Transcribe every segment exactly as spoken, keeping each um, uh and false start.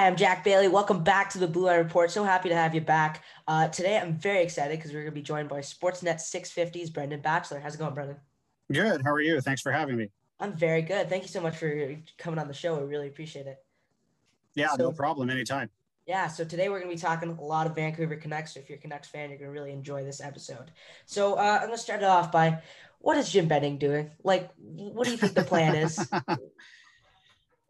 Hi, I'm Jack Bailey. Welcome back to the Blue Line Report. So happy to have you back. Uh, today, I'm very excited because we're going to be joined by Sportsnet six fifty's Brendan Batchelor. How's it going, Brendan? Good. How are you? Thanks for having me. I'm very good. Thank you so much for coming on the show. I really appreciate it. Yeah, so, no problem. Anytime. Yeah, so today we're going to be talking a lot of Vancouver Canucks. So if you're a Canucks fan, you're going to really enjoy this episode. So uh, I'm going to start it off by, what is Jim Benning doing? Like, what do you think the plan is?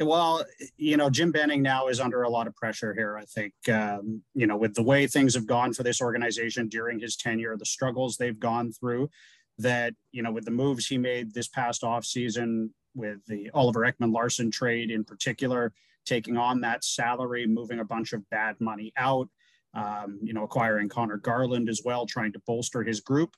Well, you know, Jim Benning now is under a lot of pressure here, I think, um, you know, with the way things have gone for this organization during his tenure, the struggles they've gone through, that, you know, with the moves he made this past offseason, with the Oliver Ekman-Larsson trade in particular, taking on that salary, moving a bunch of bad money out, um, you know, acquiring Connor Garland as well, trying to bolster his group.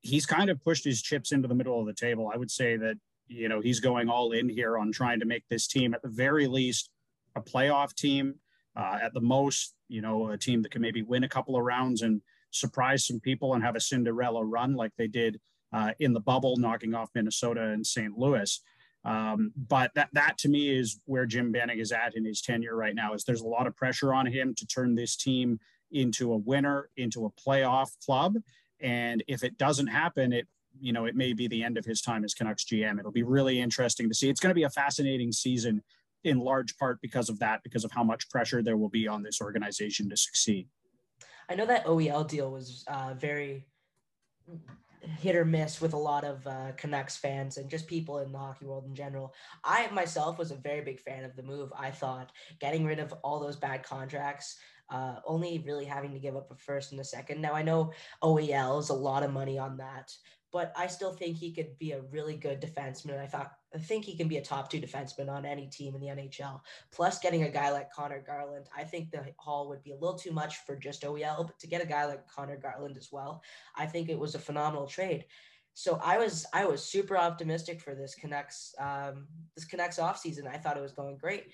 He's kind of pushed his chips into the middle of the table. I would say that, you know, he's going all in here on trying to make this team, at the very least, a playoff team, uh, at the most, you know, a team that can maybe win a couple of rounds and surprise some people and have a Cinderella run like they did uh, in the bubble, knocking off Minnesota and Saint Louis. Um, but that, that to me is where Jim Benning is at in his tenure right now, is there's a lot of pressure on him to turn this team into a winner, into a playoff club. And if it doesn't happen, it you know, it may be the end of his time as Canucks G M. It'll be really interesting to see. It's going to be a fascinating season in large part because of that, because of how much pressure there will be on this organization to succeed. I know that O E L deal was uh, very hit or miss with a lot of uh, Canucks fans and just people in the hockey world in general. I myself was a very big fan of the move. I thought getting rid of all those bad contracts, uh, only really having to give up a first and a second. Now I know O E L is a lot of money on that, but I still think he could be a really good defenseman. I thought, I think he can be a top two defenseman on any team in the N H L. Plus, getting a guy like Connor Garland, I think the haul would be a little too much for just O E L, but to get a guy like Connor Garland as well, I think it was a phenomenal trade. So I was I was super optimistic for this Canucks um, this Canucks offseason. I thought it was going great,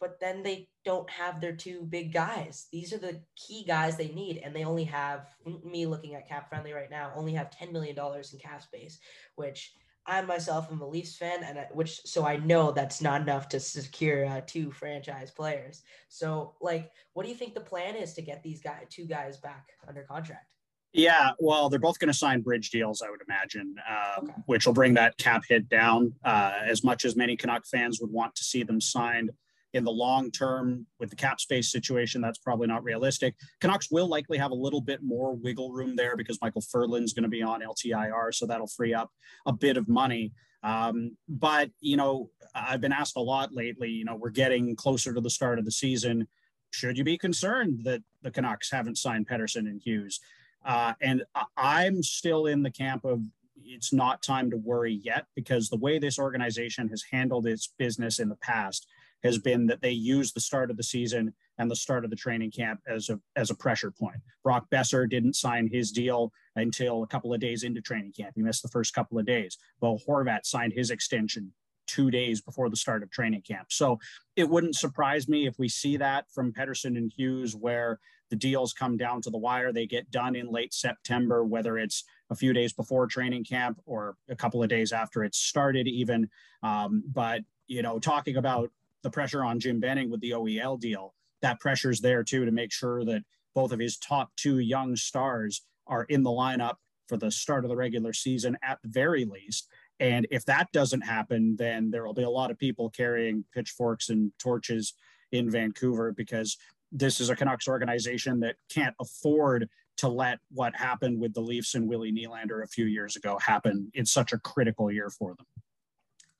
but then they don't have their two big guys. These are the key guys they need. And they only have, me looking at Cap Friendly right now, only have ten million dollars in cap space, which I myself am a Leafs fan. And I, which, so I know that's not enough to secure uh, two franchise players. So like, what do you think the plan is to get these guys, two guys back under contract? Yeah, well, they're both going to sign bridge deals, I would imagine, uh, okay. which will bring that cap hit down uh, as much as many Canuck fans would want to see them signed. In the long term, with the cap space situation, that's probably not realistic. Canucks will likely have a little bit more wiggle room there because Michael Ferland's going to be on L T I R, so that'll free up a bit of money. Um, but, you know, I've been asked a lot lately, you know, we're getting closer to the start of the season. Should you be concerned that the Canucks haven't signed Pettersson and Hughes? Uh, and I'm still in the camp of it's not time to worry yet, because the way this organization has handled its business in the past has been that they use the start of the season and the start of the training camp as a as a pressure point. Brock Boeser didn't sign his deal until a couple of days into training camp. He missed the first couple of days. Bo Horvat signed his extension two days before the start of training camp. So it wouldn't surprise me if we see that from Pettersson and Hughes, where the deals come down to the wire. They get done in late September, whether it's a few days before training camp or a couple of days after it started even. Um, but, you know, talking about the pressure on Jim Benning with the O E L deal, that pressure's there too, to make sure that both of his top two young stars are in the lineup for the start of the regular season at the very least. And if that doesn't happen, then there will be a lot of people carrying pitchforks and torches in Vancouver, because this is a Canucks organization that can't afford to let what happened with the Leafs and Willie Nylander a few years ago happen. It's such a critical year for them.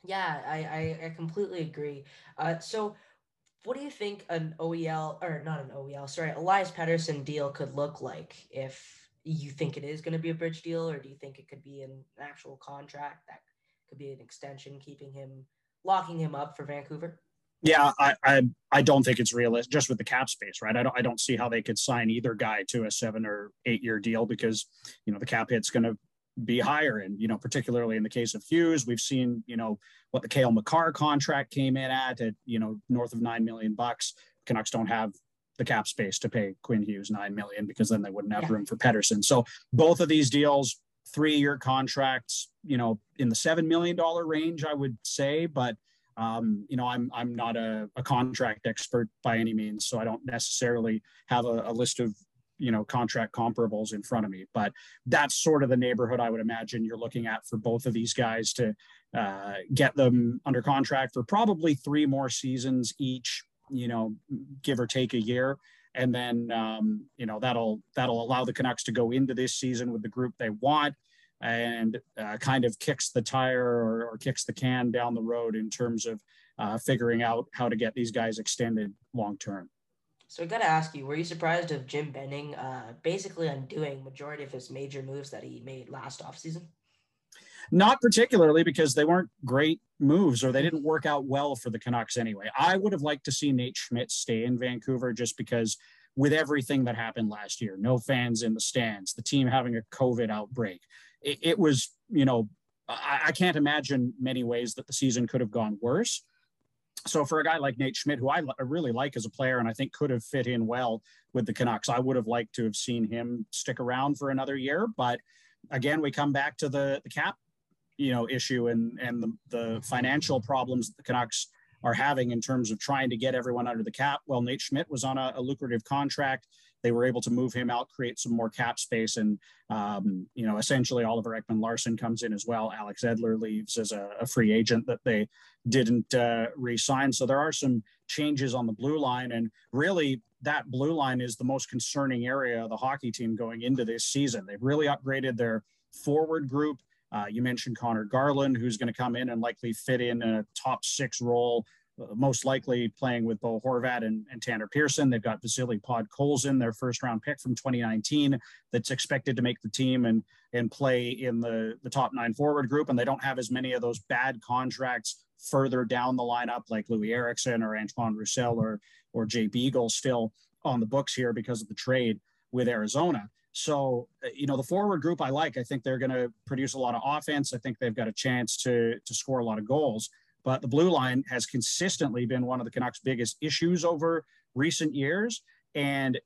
Yeah, I, I, I completely agree. Uh, so what do you think an O E L, or not an O E L, sorry, Elias Pettersson deal could look like? If you think it is going to be a bridge deal, or do you think it could be an actual contract that could be an extension, keeping him, locking him up for Vancouver? Yeah, I I, I don't think it's realistic, just with the cap space, right? I don't, I don't see how they could sign either guy to a seven or eight year deal, because, you know, the cap hit's going to be higher. And, you know, particularly in the case of Hughes, we've seen, you know, what the Cale Makar contract came in at, at, you know, north of nine million bucks. Canucks don't have the cap space to pay Quinn Hughes nine million, because then they wouldn't have yeah. room for Pettersson. So both of these deals, three year contracts, you know, in the seven million dollar range, I would say, but Um, you know, I'm I'm not a, a contract expert by any means, so I don't necessarily have a, a list of, you know, contract comparables in front of me, but that's sort of the neighborhood I would imagine you're looking at for both of these guys to uh, get them under contract for probably three more seasons each, you know, give or take a year. And then, um, you know, that'll, that'll allow the Canucks to go into this season with the group they want, and uh, kind of kicks the tire or, or kicks the can down the road in terms of uh, figuring out how to get these guys extended long-term. So I got to ask you, were you surprised of Jim Benning uh, basically undoing majority of his major moves that he made last offseason? Not particularly, because they weren't great moves, or they didn't work out well for the Canucks anyway. I would have liked to see Nate Schmidt stay in Vancouver, just because with everything that happened last year, no fans in the stands, the team having a COVID outbreak, it, it was, you know, I, I can't imagine many ways that the season could have gone worse. So for a guy like Nate Schmidt, who I really like as a player and I think could have fit in well with the Canucks, I would have liked to have seen him stick around for another year. But again, we come back to the, the cap, you know, issue and, and the, the financial problems that the Canucks are having in terms of trying to get everyone under the cap. Well, Nate Schmidt was on a, a lucrative contract. They were able to move him out, create some more cap space. And, um, you know, essentially Oliver Ekman-Larsson comes in as well. Alex Edler leaves as a, a free agent that they didn't uh, re-sign. So there are some changes on the blue line. And really, that blue line is the most concerning area of the hockey team going into this season. They've really upgraded their forward group. Uh, you mentioned Connor Garland, who's going to come in and likely fit in a top six role, most likely playing with Bo Horvat and, and Tanner Pearson. They've got Vasily Podkolzin, their first round pick from twenty nineteen, that's expected to make the team and, and play in the, the top nine forward group. And they don't have as many of those bad contracts further down the lineup, like Louis Erickson or Antoine Roussel or, or Jay Beagle, still on the books here because of the trade with Arizona. So, you know, the forward group I like. I think they're going to produce a lot of offense. I think they've got a chance to, to score a lot of goals. But the blue line has consistently been one of the Canucks' biggest issues over recent years. And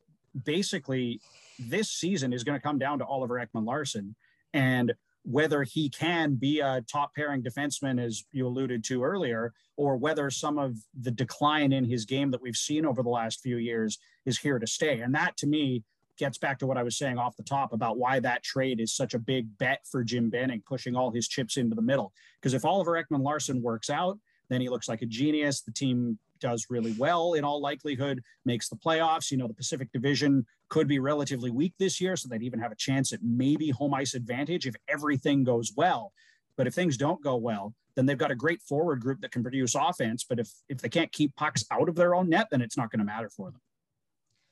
basically, this season is going to come down to Oliver Ekman-Larsson and whether he can be a top-pairing defenseman, as you alluded to earlier, or whether some of the decline in his game that we've seen over the last few years is here to stay. And that, to me, gets back to what I was saying off the top about why that trade is such a big bet for Jim Benning, pushing all his chips into the middle. Because if Oliver Ekman-Larsson works out, then he looks like a genius. The team does really well in all likelihood, makes the playoffs. You know, the Pacific Division could be relatively weak this year, so they'd even have a chance at maybe home ice advantage if everything goes well. But if things don't go well, then they've got a great forward group that can produce offense. But if, if they can't keep pucks out of their own net, then it's not going to matter for them.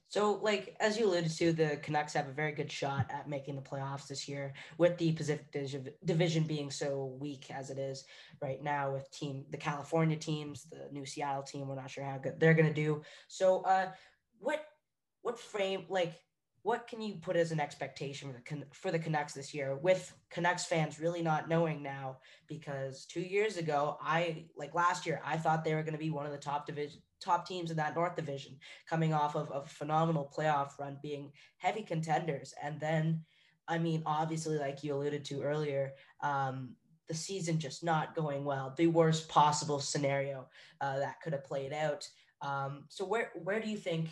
So, like, as you alluded to, the Canucks have a very good shot at making the playoffs this year with the Pacific Division being so weak as it is right now with team, the California teams, the new Seattle team. We're not sure how good they're going to do. So uh, what what frame, like, what can you put as an expectation for the, for the Canucks this year, with Canucks fans really not knowing now? Because two years ago, I, like last year, I thought they were going to be one of the top division, top teams in that North Division, coming off of a phenomenal playoff run, being heavy contenders. And then, I mean, obviously, like you alluded to earlier, um, the season just not going well, the worst possible scenario uh, that could have played out. Um, so where, where do you think,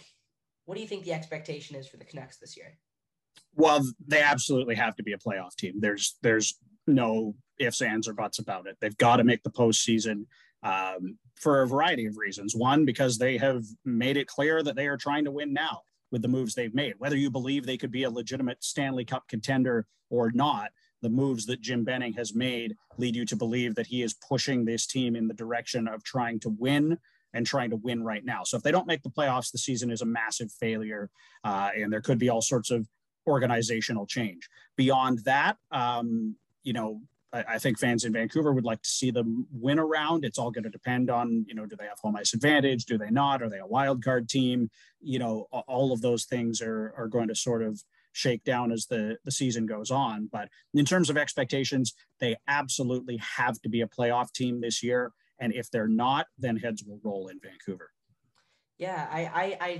what do you think the expectation is for the Canucks this year? Well, they absolutely have to be a playoff team. There's, there's no ifs, ands, or buts about it. They've got to make the postseason. Um, for a variety of reasons. One, because they have made it clear that they are trying to win now with the moves they've made. Whether you believe they could be a legitimate Stanley Cup contender or not, the moves that Jim Benning has made lead you to believe that he is pushing this team in the direction of trying to win and trying to win right now. So if they don't make the playoffs, the season is a massive failure, uh, and there could be all sorts of organizational change. Beyond that, um, you know, I think fans in Vancouver would like to see them win a round. It's all going to depend on, you know, do they have home ice advantage? Do they not? Are they a wild card team? You know, all of those things are are going to sort of shake down as the, the season goes on. But in terms of expectations, they absolutely have to be a playoff team this year. And if they're not, then heads will roll in Vancouver. Yeah, I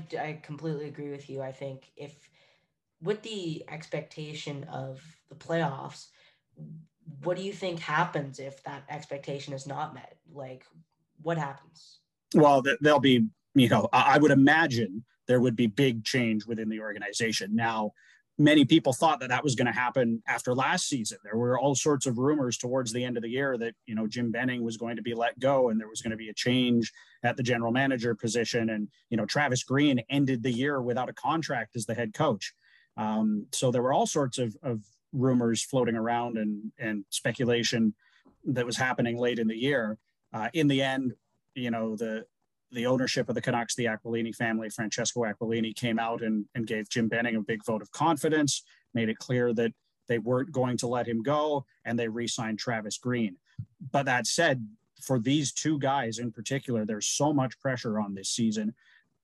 I, I, I completely agree with you. I think if with the expectation of the playoffs, what do you think happens if that expectation is not met? Like, what happens? Well, they'll be, you know, I would imagine there would be big change within the organization. Now, many people thought that that was going to happen after last season. There were all sorts of rumors towards the end of the year that, you know, Jim Benning was going to be let go and there was going to be a change at the general manager position. And, you know, Travis Green ended the year without a contract as the head coach. Um, so there were all sorts of, of rumors floating around and, and speculation that was happening late in the year. Uh, in the end, you know, the the ownership of the Canucks, the Aquilini family, Francesco Aquilini, came out and, and gave Jim Benning a big vote of confidence, made it clear that they weren't going to let him go, and they re-signed Travis Green. But that said, for these two guys in particular, there's so much pressure on this season.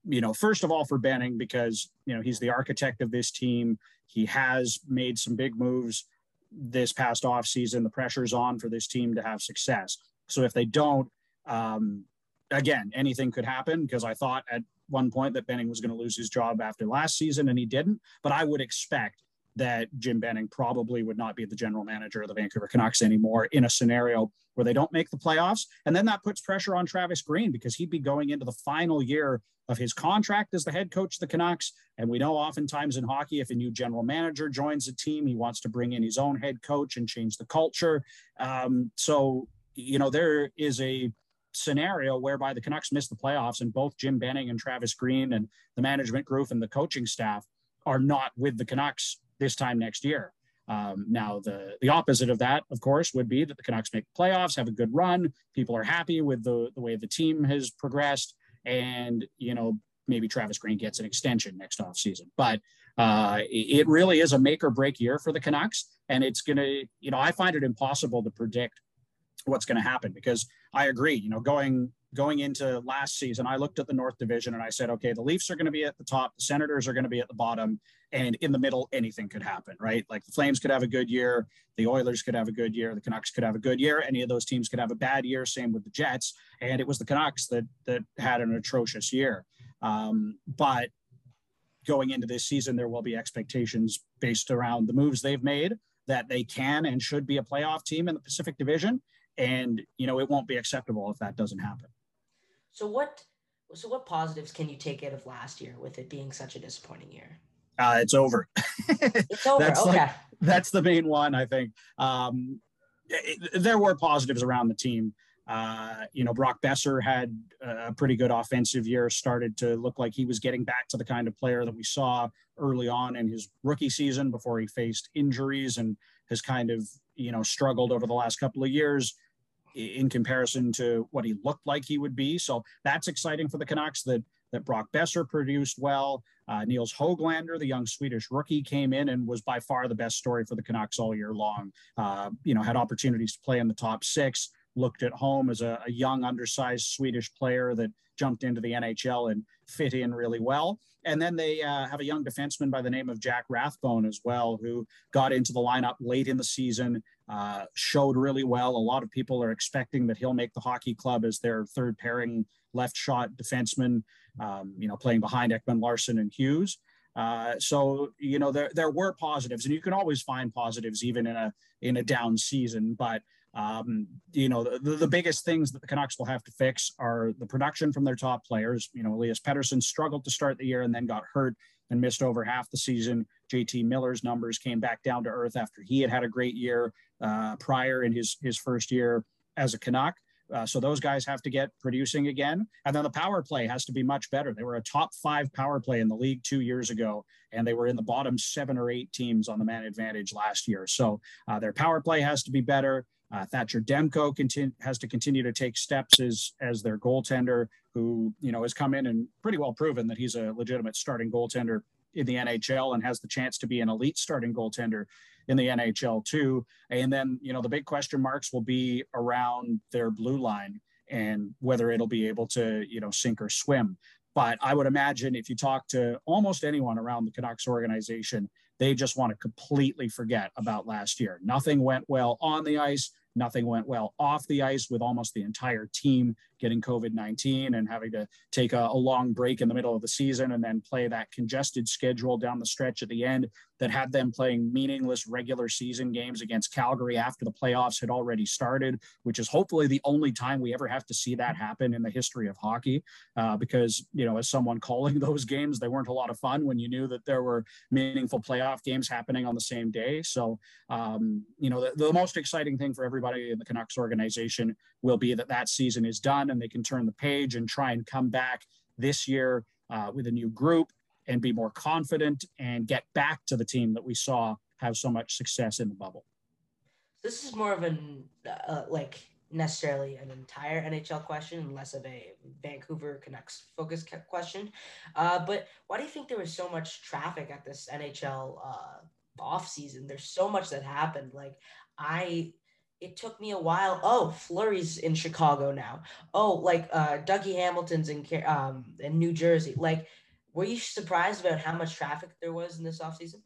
You know, first of all, for Benning, because, you know, he's the architect of this team. He has made some big moves this past offseason. The pressure's on for this team to have success. So if they don't, um, again, anything could happen, because I thought at one point that Benning was going to lose his job after last season, and he didn't. But I would expect that Jim Benning probably would not be the general manager of the Vancouver Canucks anymore in a scenario where they don't make the playoffs. And then that puts pressure on Travis Green, because he'd be going into the final year of his contract as the head coach of the Canucks. And we know oftentimes in hockey, if a new general manager joins a team, he wants to bring in his own head coach and change the culture. Um, so, you know, there is a scenario whereby the Canucks miss the playoffs and both Jim Benning and Travis Green and the management group and the coaching staff are not with the Canucks this time next year. Um, now, the, the opposite of that, of course, would be that the Canucks make the playoffs, have a good run. People are happy with the, the way the team has progressed. And, you know, maybe Travis Green gets an extension next offseason. But uh, it really is a make or break year for the Canucks. And it's going to, you know, I find it impossible to predict what's going to happen, because I agree, you know, going going into last season, I looked at the North Division and I said, okay, the Leafs are going to be at the top, the Senators are going to be at the bottom, and in the middle, anything could happen, right? Like the Flames could have a good year, the Oilers could have a good year, the Canucks could have a good year, any of those teams could have a bad year, same with the Jets, and it was the Canucks that that had an atrocious year. Um, but going into this season, there will be expectations based around the moves they've made that they can and should be a playoff team in the Pacific Division. And, you know, it won't be acceptable if that doesn't happen. So what so what positives can you take out of last year with it being such a disappointing year? Uh, it's over. It's over, that's okay. Like, that's the main one, I think. Um, it, there were positives around the team. Uh, you know, Brock Boeser had a pretty good offensive year, started to look like he was getting back to the kind of player that we saw early on in his rookie season before he faced injuries and has kind of, you know, struggled over the last couple of years in comparison to what he looked like he would be. So that's exciting for the Canucks that, that Brock Boeser produced well. Uh, Niels Höglander, the young Swedish rookie, came in and was by far the best story for the Canucks all year long. Uh, you know, had opportunities to play in the top six, looked at home as a, a young, undersized Swedish player that jumped into the N H L and fit in really well. And then they uh, have a young defenseman by the name of Jack Rathbone as well, who got into the lineup late in the season, uh, showed really well. A lot of people are expecting that he'll make the hockey club as their third pairing left shot defenseman, um, you know, playing behind Ekman-Larsson and Hughes. Uh, so, you know, there, there were positives, and you can always find positives even in a, in a down season, but Um, you know, the, the biggest things that the Canucks will have to fix are the production from their top players. You know, Elias Pettersson struggled to start the year and then got hurt and missed over half the season. J T Miller's numbers came back down to earth after he had had a great year uh, prior in his, his first year as a Canuck. Uh, so those guys have to get producing again. And then the power play has to be much better. They were a top five power play in the league two years ago, and they were in the bottom seven or eight teams on the man advantage last year. So uh, their power play has to be better. Uh, Thatcher Demko continue, has to continue to take steps as, as their goaltender, who, you know, has come in and pretty well proven that he's a legitimate starting goaltender in the N H L and has the chance to be an elite starting goaltender in the N H L too. And then, you know, the big question marks will be around their blue line and whether it'll be able to, you know, sink or swim. But I would imagine if you talk to almost anyone around the Canucks organization, they just want to completely forget about last year. Nothing went well on the ice. Nothing went well off the ice, with almost the entire team getting COVID nineteen and having to take a, a long break in the middle of the season and then play that congested schedule down the stretch at the end that had them playing meaningless regular season games against Calgary after the playoffs had already started, which is hopefully the only time we ever have to see that happen in the history of hockey. Uh, because, you know, as someone calling those games, they weren't a lot of fun when you knew that there were meaningful playoff games happening on the same day. So, um, you know, the, the most exciting thing for everybody in the Canucks organization will be that that season is done and they can turn the page and try and come back this year uh, with a new group and be more confident and get back to the team that we saw have so much success in the bubble. This is more of an, uh, like, necessarily an entire N H L question and less of a Vancouver Canucks focused question. Uh, but why do you think there was so much traffic at this N H L uh, offseason? There's so much that happened. Like, I... It took me a while. Oh, Fleury's in Chicago now. Oh, like uh, Dougie Hamilton's in um, in New Jersey. Like, were you surprised about how much traffic there was in this offseason?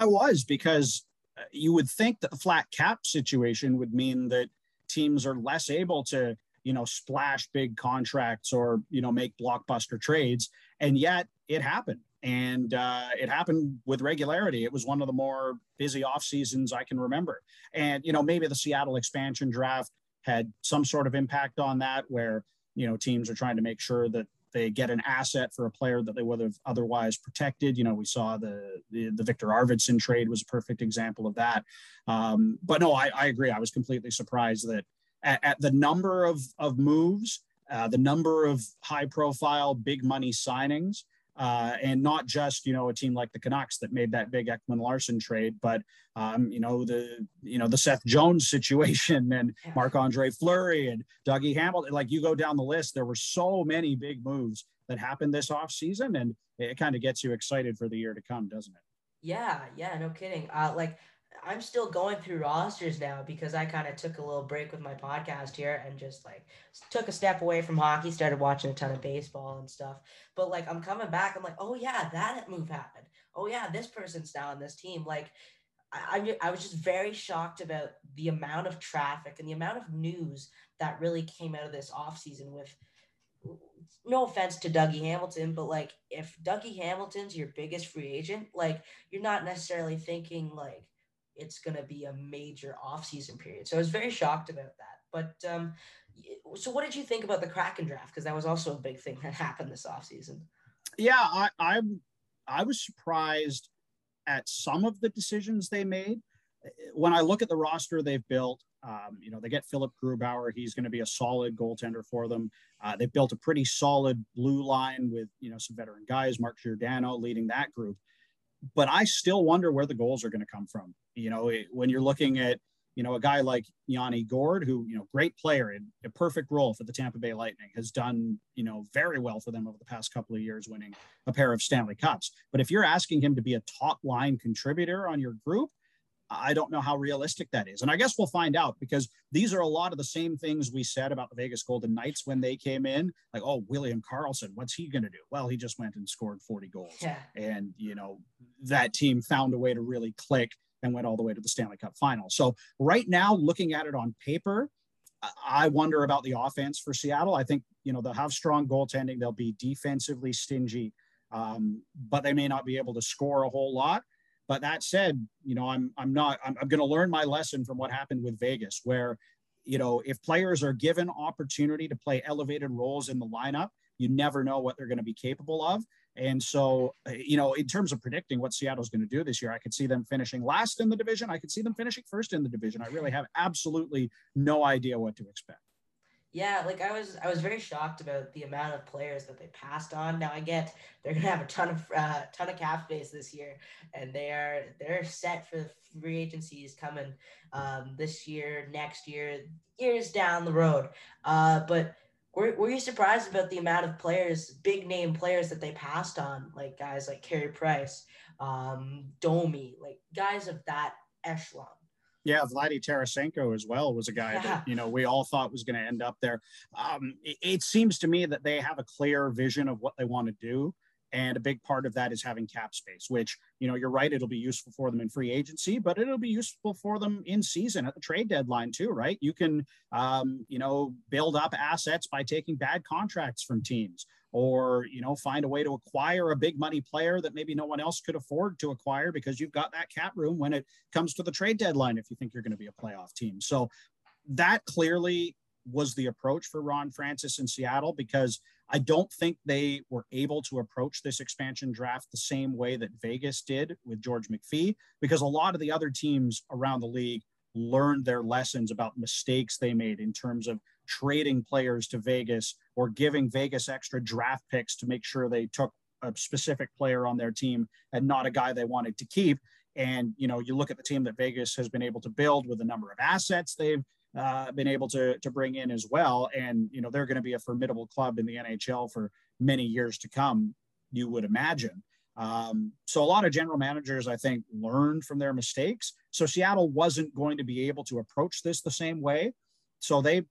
I was, because you would think that the flat cap situation would mean that teams are less able to, you know, splash big contracts or, you know, make blockbuster trades. And yet it happened. And uh, it happened with regularity. It was one of the more busy off seasons I can remember. And, you know, maybe the Seattle expansion draft had some sort of impact on that, where, you know, teams are trying to make sure that they get an asset for a player that they would have otherwise protected. You know, we saw the the, the Victor Arvidsson trade was a perfect example of that. Um, but no, I, I agree. I was completely surprised that at, at the number of, of moves, uh, the number of high profile, big money signings, Uh, and not just, you know, a team like the Canucks that made that big Ekman-Larsson trade, but, um, you know, the, you know, the Seth Jones situation and Marc-Andre Fleury and Dougie Hamilton, like you go down the list, there were so many big moves that happened this offseason, and it, it kind of gets you excited for the year to come, doesn't it? Yeah. Yeah. No kidding. Uh, like, I'm still going through rosters now, because I kind of took a little break with my podcast here and just like took a step away from hockey, started watching a ton of baseball and stuff. But like, I'm coming back. I'm like, oh yeah, that move happened. Oh yeah, this person's now on this team. Like, I, I, I was just very shocked about the amount of traffic and the amount of news that really came out of this offseason. With no offense to Dougie Hamilton, but like, if Dougie Hamilton's your biggest free agent, like, you're not necessarily thinking like it's going to be a major off-season period. So I was very shocked about that. But um, so what did you think about the Kraken draft? Because that was also a big thing that happened this offseason. Yeah, I, I'm, I was surprised at some of the decisions they made. When I look at the roster they've built, um, you know, they get Philip Grubauer. He's going to be a solid goaltender for them. Uh, they built a pretty solid blue line with, you know, some veteran guys, Mark Giordano leading that group. But I still wonder where the goals are going to come from. You know, when you're looking at, you know, a guy like Yanni Gourde, who, you know, great player in a perfect role for the Tampa Bay Lightning, has done, you know, very well for them over the past couple of years, winning a pair of Stanley Cups. But if you're asking him to be a top line contributor on your group, I don't know how realistic that is. And I guess we'll find out, because these are a lot of the same things we said about the Vegas Golden Knights when they came in. Like, oh, William Karlsson, what's he going to do? Well, he just went and scored forty goals. Yeah. And, you know, that team found a way to really click and went all the way to the Stanley Cup final. So right now, looking at it on paper, I wonder about the offense for Seattle. I think, you know, they'll have strong goaltending. They'll be defensively stingy, um, but they may not be able to score a whole lot. But that said, you know, I'm I'm not I'm, I'm going to learn my lesson from what happened with Vegas, where, you know, if players are given opportunity to play elevated roles in the lineup, you never know what they're going to be capable of. And so, you know, in terms of predicting what Seattle's going to do this year, I could see them finishing last in the division. I could see them finishing first in the division. I really have absolutely no idea what to expect. Yeah, like I was, I was very shocked about the amount of players that they passed on. Now I get they're gonna have a ton of, uh, ton of cap space this year, and they are they're set for free agencies coming um, this year, next year, years down the road. Uh, but were were you surprised about the amount of players, big name players that they passed on, like guys like Carey Price, um, Domi, like guys of that echelon? Yeah, Vladimir Tarasenko as well was a guy yeah. that, you know, we all thought was going to end up there. Um, it, it seems to me that they have a clear vision of what they want to do. And a big part of that is having cap space, which, you know, you're right, it'll be useful for them in free agency, but it'll be useful for them in season at the trade deadline too, right? You can, um, you know, build up assets by taking bad contracts from teams, or, you know, find a way to acquire a big money player that maybe no one else could afford to acquire because you've got that cap room when it comes to the trade deadline, if you think you're going to be a playoff team. So that clearly was the approach for Ron Francis in Seattle, because I don't think they were able to approach this expansion draft the same way that Vegas did with George McPhee, because a lot of the other teams around the league learned their lessons about mistakes they made in terms of trading players to Vegas or giving Vegas extra draft picks to make sure they took a specific player on their team and not a guy they wanted to keep. And, you know, you look at the team that Vegas has been able to build with the number of assets they've Uh, been able to to bring in as well. And, you know, they're going to be a formidable club in the N H L for many years to come, you would imagine. Um, so a lot of general managers, I think, learned from their mistakes. So Seattle wasn't going to be able to approach this the same way. So they,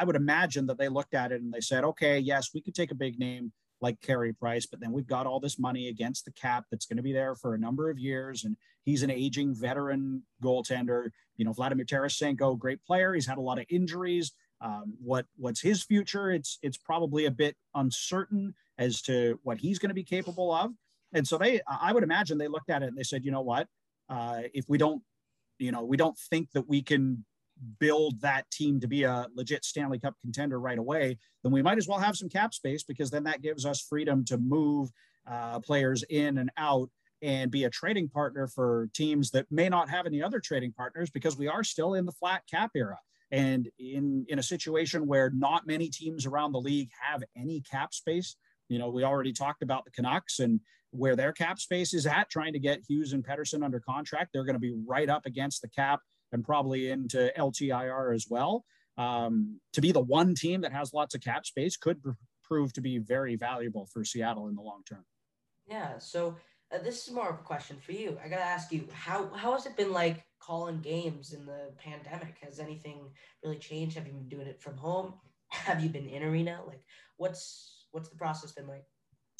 I would imagine that they looked at it and they said, okay, yes, we could take a big name like Carey Price, but then we've got all this money against the cap that's going to be there for a number of years. And he's an aging veteran goaltender. You know, Vladimir Tarasenko, great player. He's had a lot of injuries. Um, what what's his future? It's it's probably a bit uncertain as to what he's going to be capable of. And so they, I would imagine they looked at it and they said, you know what, uh, if we don't, you know, we don't think that we can build that team to be a legit Stanley Cup contender right away, then we might as well have some cap space, because then that gives us freedom to move uh, players in and out and be a trading partner for teams that may not have any other trading partners, because we are still in the flat cap era. And in, in a situation where not many teams around the league have any cap space, you know, we already talked about the Canucks and where their cap space is at, trying to get Hughes and Pettersson under contract. They're going to be right up against the cap and probably into L T I R as well. Um, to be the one team that has lots of cap space could pr- prove to be very valuable for Seattle in the long term. Yeah, so uh, this is more of a question for you. I got to ask you, how how has it been like calling games in the pandemic? Has anything really changed? Have you been doing it from home? Have you been in arena? Like, what's what's the process been like?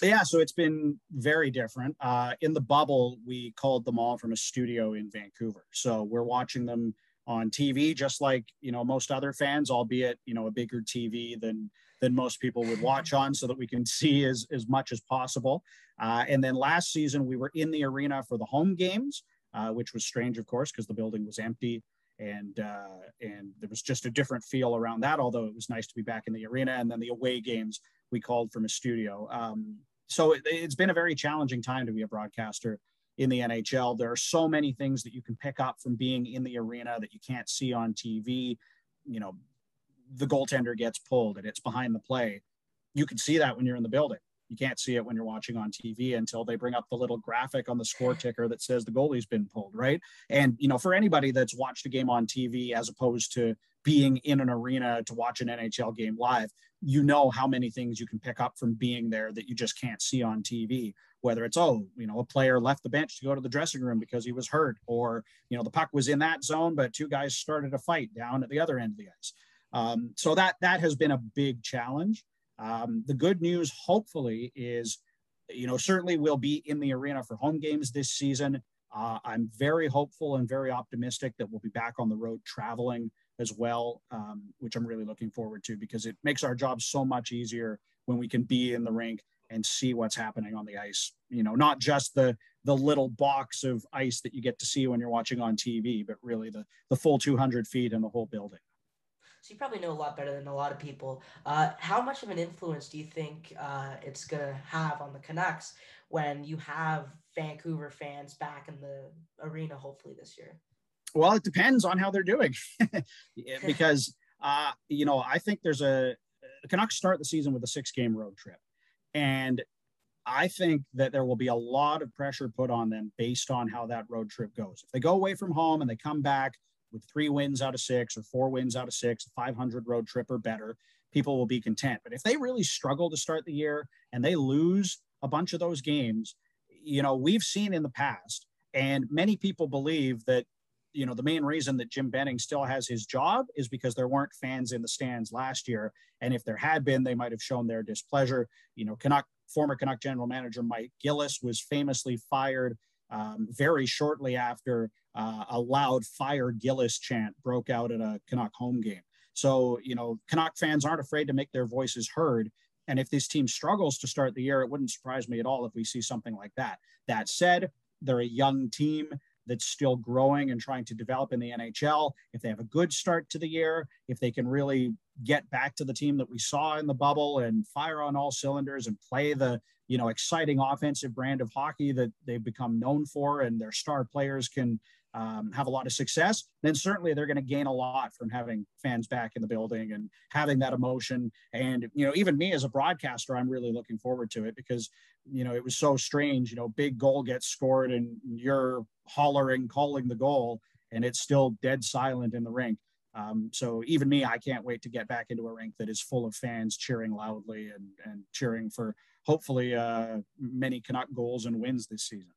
Yeah, so it's been very different. Uh, in the bubble, we called them all from a studio in Vancouver. So we're watching them on T V, just like, you know, most other fans, albeit, you know, a bigger T V than than most people would watch on, so that we can see as, as much as possible. Uh, and then last season, we were in the arena for the home games, uh, which was strange, of course, because the building was empty. And uh, and there was just a different feel around that, although it was nice to be back in the arena. And then the away games, we called from a studio. Um, So it, it's been a very challenging time to be a broadcaster in the N H L. There are so many things that you can pick up from being in the arena that you can't see on T V. You know, the goaltender gets pulled and it's behind the play. You can see that when you're in the building. You can't see it when you're watching on T V until they bring up the little graphic on the score ticker that says the goalie's been pulled, right? And, you know, for anybody that's watched a game on T V as opposed to being in an arena to watch an N H L game live, you know how many things you can pick up from being there that you just can't see on T V, whether it's, oh, you know, a player left the bench to go to the dressing room because he was hurt, or, you know, the puck was in that zone, but two guys started a fight down at the other end of the ice. Um, so that, that has been a big challenge. Um, the good news, hopefully, is, you know, certainly we'll be in the arena for home games this season. Uh, I'm very hopeful and very optimistic that we'll be back on the road traveling as well, um, which I'm really looking forward to, because it makes our job so much easier when we can be in the rink and see what's happening on the ice. You know, not just the the little box of ice that you get to see when you're watching on T V, but really the the full two hundred feet and the whole building. So you probably know a lot better than a lot of people. Uh, how much of an influence do you think uh, it's going to have on the Canucks when you have Vancouver fans back in the arena, hopefully this year? Well, it depends on how they're doing because, uh, you know, I think there's a the Canucks start the season with a six game road trip. And I think that there will be a lot of pressure put on them based on how that road trip goes. If they go away from home and they come back with three wins out of six or four wins out of six, five hundred road trip or better, people will be content. But if they really struggle to start the year and they lose a bunch of those games, you know, we've seen in the past, and many people believe that, you know, the main reason that Jim Benning still has his job is because there weren't fans in the stands last year. And if there had been, they might have shown their displeasure. You know, Canuck former Canuck general manager Mike Gillis was famously fired um, very shortly after uh, a loud "Fire Gillis" chant broke out at a Canuck home game. So, you know, Canuck fans aren't afraid to make their voices heard. And if this team struggles to start the year, it wouldn't surprise me at all if we see something like that. That said, they're a young team that's still growing and trying to develop in the N H L. If they have a good start to the year, if they can really get back to the team that we saw in the bubble and fire on all cylinders and play the, you know, exciting offensive brand of hockey that they've become known for, and their star players can um, have a lot of success, then certainly they're going to gain a lot from having fans back in the building and having that emotion. And, you know, even me as a broadcaster, I'm really looking forward to it because, you know, it was so strange, you know, big goal gets scored and you're hollering, calling the goal, and it's still dead silent in the rink. Um, so even me, I can't wait to get back into a rink that is full of fans cheering loudly and, and cheering for hopefully uh, many Canuck goals and wins this season.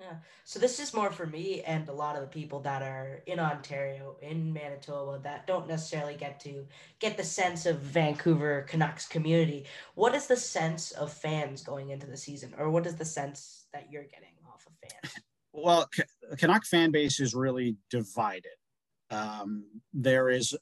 Yeah. So this is more for me and a lot of the people that are in Ontario, in Manitoba, that don't necessarily get to get the sense of Vancouver Canucks community. What is the sense of fans going into the season, or what is the sense that you're getting off of fans? Well, the Canuck fan base is really divided. Um, there is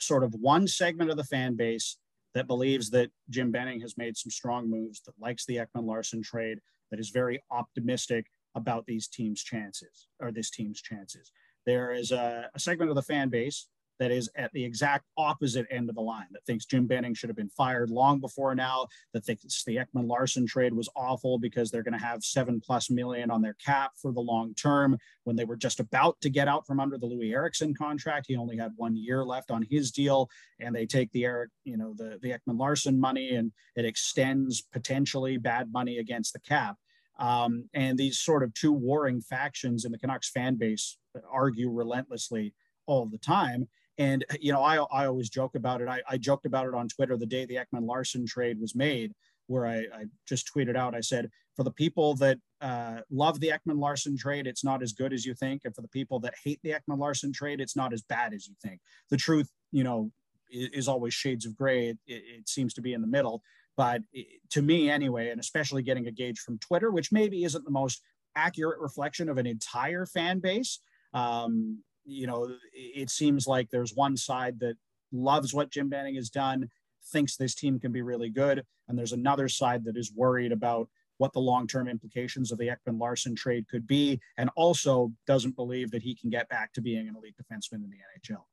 sort of one segment of the fan base that believes that Jim Benning has made some strong moves, that likes the Ekman-Larsson trade, that is very optimistic about these team's chances or this team's chances. There is a, a segment of the fan base that is at the exact opposite end of the line, that thinks Jim Benning should have been fired long before now, that thinks the Ekman-Larsson trade was awful because they're going to have seven plus million on their cap for the long term when they were just about to get out from under the Louis Erickson contract. He only had one year left on his deal, and they take the Eric, you know, the, the Ekman-Larsson money, and it extends potentially bad money against the cap. Um, and these sort of two warring factions in the Canucks fan base argue relentlessly all the time. And, you know, I, I always joke about it. I, I joked about it on Twitter the day the Ekman-Larsson trade was made, where I, I just tweeted out, I said, for the people that uh, love the Ekman-Larsson trade, it's not as good as you think. And for the people that hate the Ekman-Larsson trade, it's not as bad as you think. The truth, you know, is, is always shades of gray. It, it, it seems to be in the middle. But it, to me anyway, and especially getting a gauge from Twitter, which maybe isn't the most accurate reflection of an entire fan base, um, you know, it seems like there's one side that loves what Jim Benning has done, thinks this team can be really good. And there's another side that is worried about what the long-term implications of the Ekman-Larsson trade could be, and also doesn't believe that he can get back to being an elite defenseman in the N H L.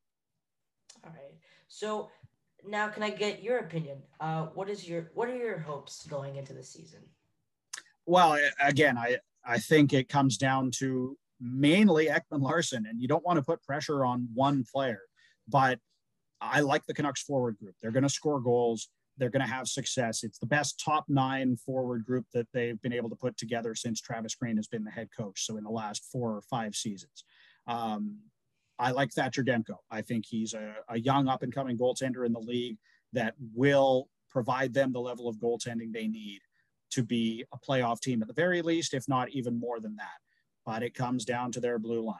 All right. So now can I get your opinion? Uh, what is your, what are your hopes going into the season? Well, again, I, I think it comes down to mainly Ekman-Larsson, and you don't want to put pressure on one player, but I like the Canucks forward group. They're going to score goals. They're going to have success. It's the best top nine forward group that they've been able to put together since Travis Green has been the head coach. So in the last four or five seasons, um, I like Thatcher Demko. I think he's a, a young up and coming goaltender in the league that will provide them the level of goaltending they need to be a playoff team at the very least, if not even more than that. But it comes down to their blue line.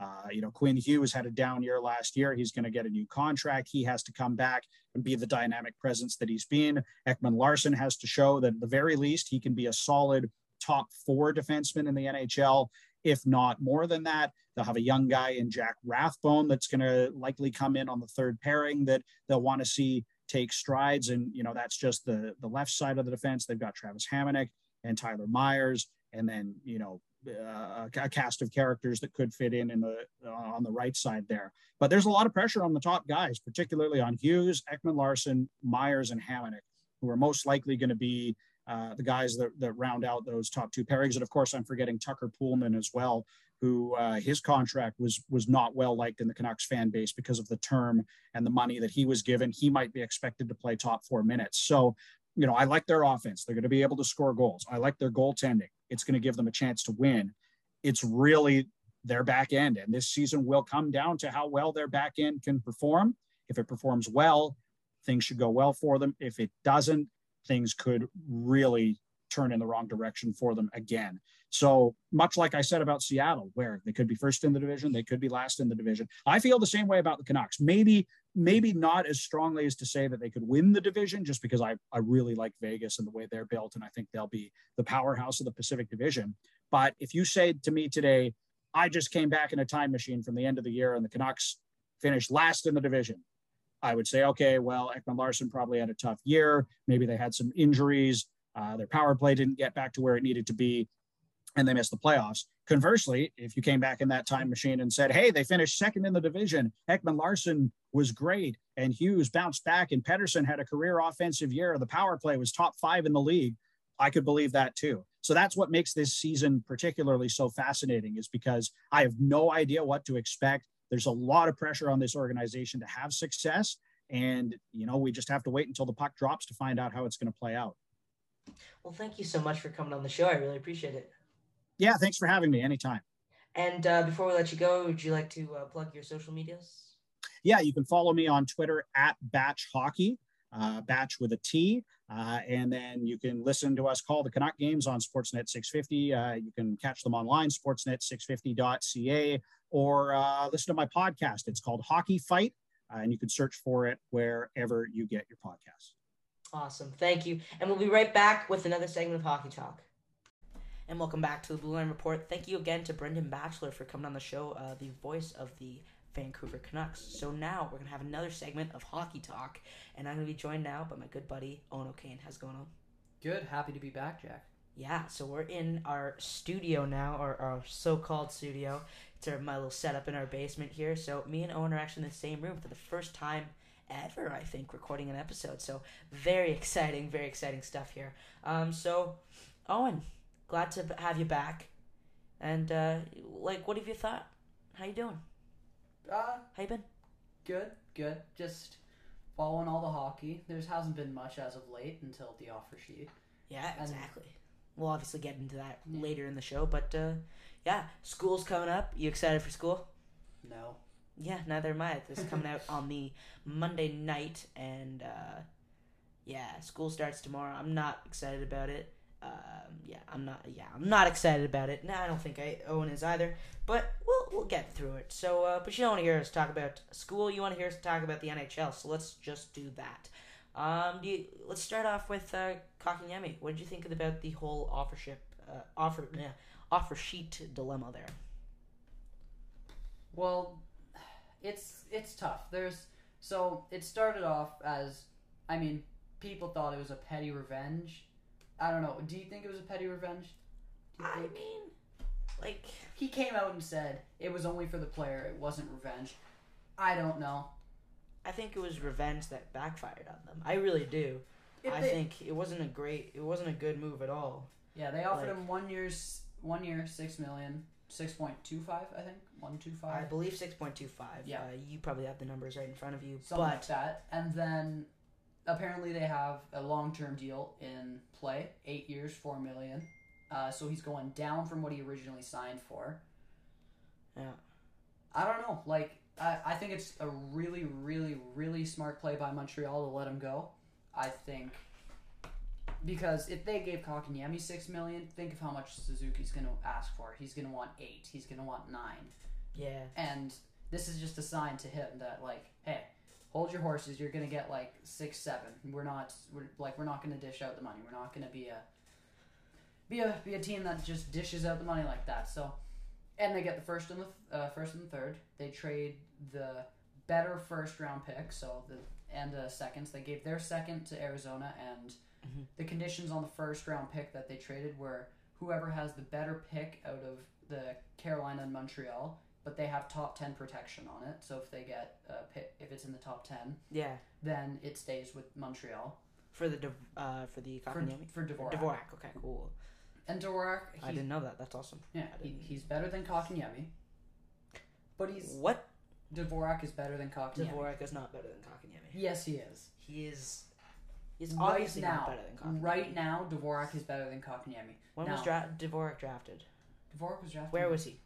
Uh, you know, Quinn Hughes had a down year last year. He's going to get a new contract. He has to come back and be the dynamic presence that he's been. Ekman-Larsson has to show that at the very least he can be a solid top four defenseman in the N H L, if not more than that. They'll have a young guy in Jack Rathbone that's going to likely come in on the third pairing that they'll want to see take strides. And, you know, that's just the, the left side of the defense. They've got Travis Hamonic and Tyler Myers, and then, you know, Uh, a cast of characters that could fit in in the uh, on the right side there. But there's a lot of pressure on the top guys, particularly on Hughes, Ekman-Larsson, Myers, and Hamonic, who are most likely going to be uh, the guys that, that round out those top two pairings. And of course, I'm forgetting Tucker Poolman as well, who uh, his contract was was not well liked in the Canucks fan base because of the term and the money that he was given. He might be expected to play top four minutes. So, you know, I like their offense. They're going to be able to score goals. I like their goaltending. It's going to give them a chance to win. It's really their back end, and this season will come down to how well their back end can perform. If it performs well, things should go well for them. If it doesn't, things could really turn in the wrong direction for them again. So much like I said about Seattle, where they could be first in the division, they could be last in the division, I feel the same way about the Canucks. Maybe maybe not as strongly as to say that they could win the division, just because I, I really like Vegas and the way they're built. And I think they'll be the powerhouse of the Pacific Division. But if you say to me today, I just came back in a time machine from the end of the year and the Canucks finished last in the division, I would say, okay, well, Ekman-Larsson probably had a tough year. Maybe they had some injuries. Uh, their power play didn't get back to where it needed to be, and they missed the playoffs. Conversely, if you came back in that time machine and said, hey, they finished second in the division, Ekman-Larsson was great, and Hughes bounced back, and Pettersson had a career offensive year, the power play was top five in the league, I could believe that too. So that's what makes this season particularly so fascinating, is because I have no idea what to expect. There's a lot of pressure on this organization to have success. And, you know, we just have to wait until the puck drops to find out how it's going to play out. Well, thank you so much for coming on the show. I really appreciate it. Yeah, thanks for having me. Anytime. And uh, before we let you go, would you like to uh, plug your social medias? Yeah, you can follow me on Twitter at Batch Hockey, uh, Batch with a T. Uh, and then you can listen to us call the Canuck games on Sportsnet six fifty. Uh, you can catch them online, sportsnet six fifty dot c a, or uh, listen to my podcast. It's called Hockey Fight, uh, and you can search for it wherever you get your podcasts. Awesome. Thank you. And we'll be right back with another segment of Hockey Talk. And welcome back to the Blue Line Report. Thank you again to Brendan Batchelor for coming on the show, uh, the voice of the Vancouver Canucks. So now we're going to have another segment of Hockey Talk, and I'm going to be joined now by my good buddy, Owen O'Kane. How's it going, Owen? Good. Happy to be back, Jack. Yeah, so we're in our studio now, or our so-called studio. It's our, my little setup in our basement here. So me and Owen are actually in the same room for the first time ever, I think, recording an episode. So very exciting, very exciting stuff here. Um, so, Owen, glad to have you back. And, uh, like, what have you thought? How you doing? Uh, How you been? Good, good. Just following all the hockey. There hasn't been much as of late until the offer sheet. Yeah, exactly. And we'll obviously get into that yeah. later in the show. But, uh, yeah, school's coming up. You excited for school? No. Yeah, neither am I. This is coming out on the Monday night. And, uh, yeah, school starts tomorrow. I'm not excited about it. Um, yeah, I'm not. Yeah, I'm not excited about it. No, I don't think I, Owen is either. But we'll we'll get through it. So, uh, but you don't want to hear us talk about school. You want to hear us talk about the N H L. So let's just do that. Um, do you, let's start off with uh, Kotkaniemi. What did you think about the whole offership, uh, offer, yeah, offer sheet dilemma there? Well, it's it's tough. There's so it started off as, I mean, people thought it was a petty revenge. I don't know. Do you think it was a petty revenge? Do you think? I mean, like, he came out and said it was only for the player. It wasn't revenge. I don't know. I think it was revenge that backfired on them. I really do. If I they, think it wasn't a great. It wasn't a good move at all. Yeah, they offered like, him one year's one year, six million, six point two five. I think one two five. I believe six point two five. Yeah, uh, you probably have the numbers right in front of you. Something but, like that, and then. Apparently, they have a long-term deal in play, eight years, four million. Uh, so he's going down from what he originally signed for. Yeah, I don't know. Like, I, I think it's a really, really, really smart play by Montreal to let him go. I think because if they gave Kotkaniemi six million, think of how much Suzuki's going to ask for. He's going to want eight. He's going to want nine. Yeah. And this is just a sign to him that, like, hey. Hold your horses. You're gonna get like six, seven. We're not. We're like we're not gonna dish out the money. We're not gonna be a be a be a team that just dishes out the money like that. So, and they get the first and the uh, first and the third. They trade the better first round pick. So the and the seconds. They gave their second to Arizona, and mm-hmm. the conditions on the first round pick that they traded were whoever has the better pick out of the Carolina and Montreal. But they have top ten protection on it, so if they get uh, pick, if it's in the top ten, yeah, then it stays with Montreal for the uh, for the Kotkaniemi for, for Dvorak. Dvorak, okay, cool. And Dvorak, I didn't know that. That's awesome. Yeah, he, he's better than Kotkaniemi, but he's what? Dvorak is better than Kotkaniemi. Dvorak is not better than Kotkaniemi. Yes, he is. He is. He's right obviously now, not better than Kotkaniemi. Right now, Dvorak is better than Kotkaniemi. When now, was dra- Dvorak drafted? Dvorak was drafted. Where was he?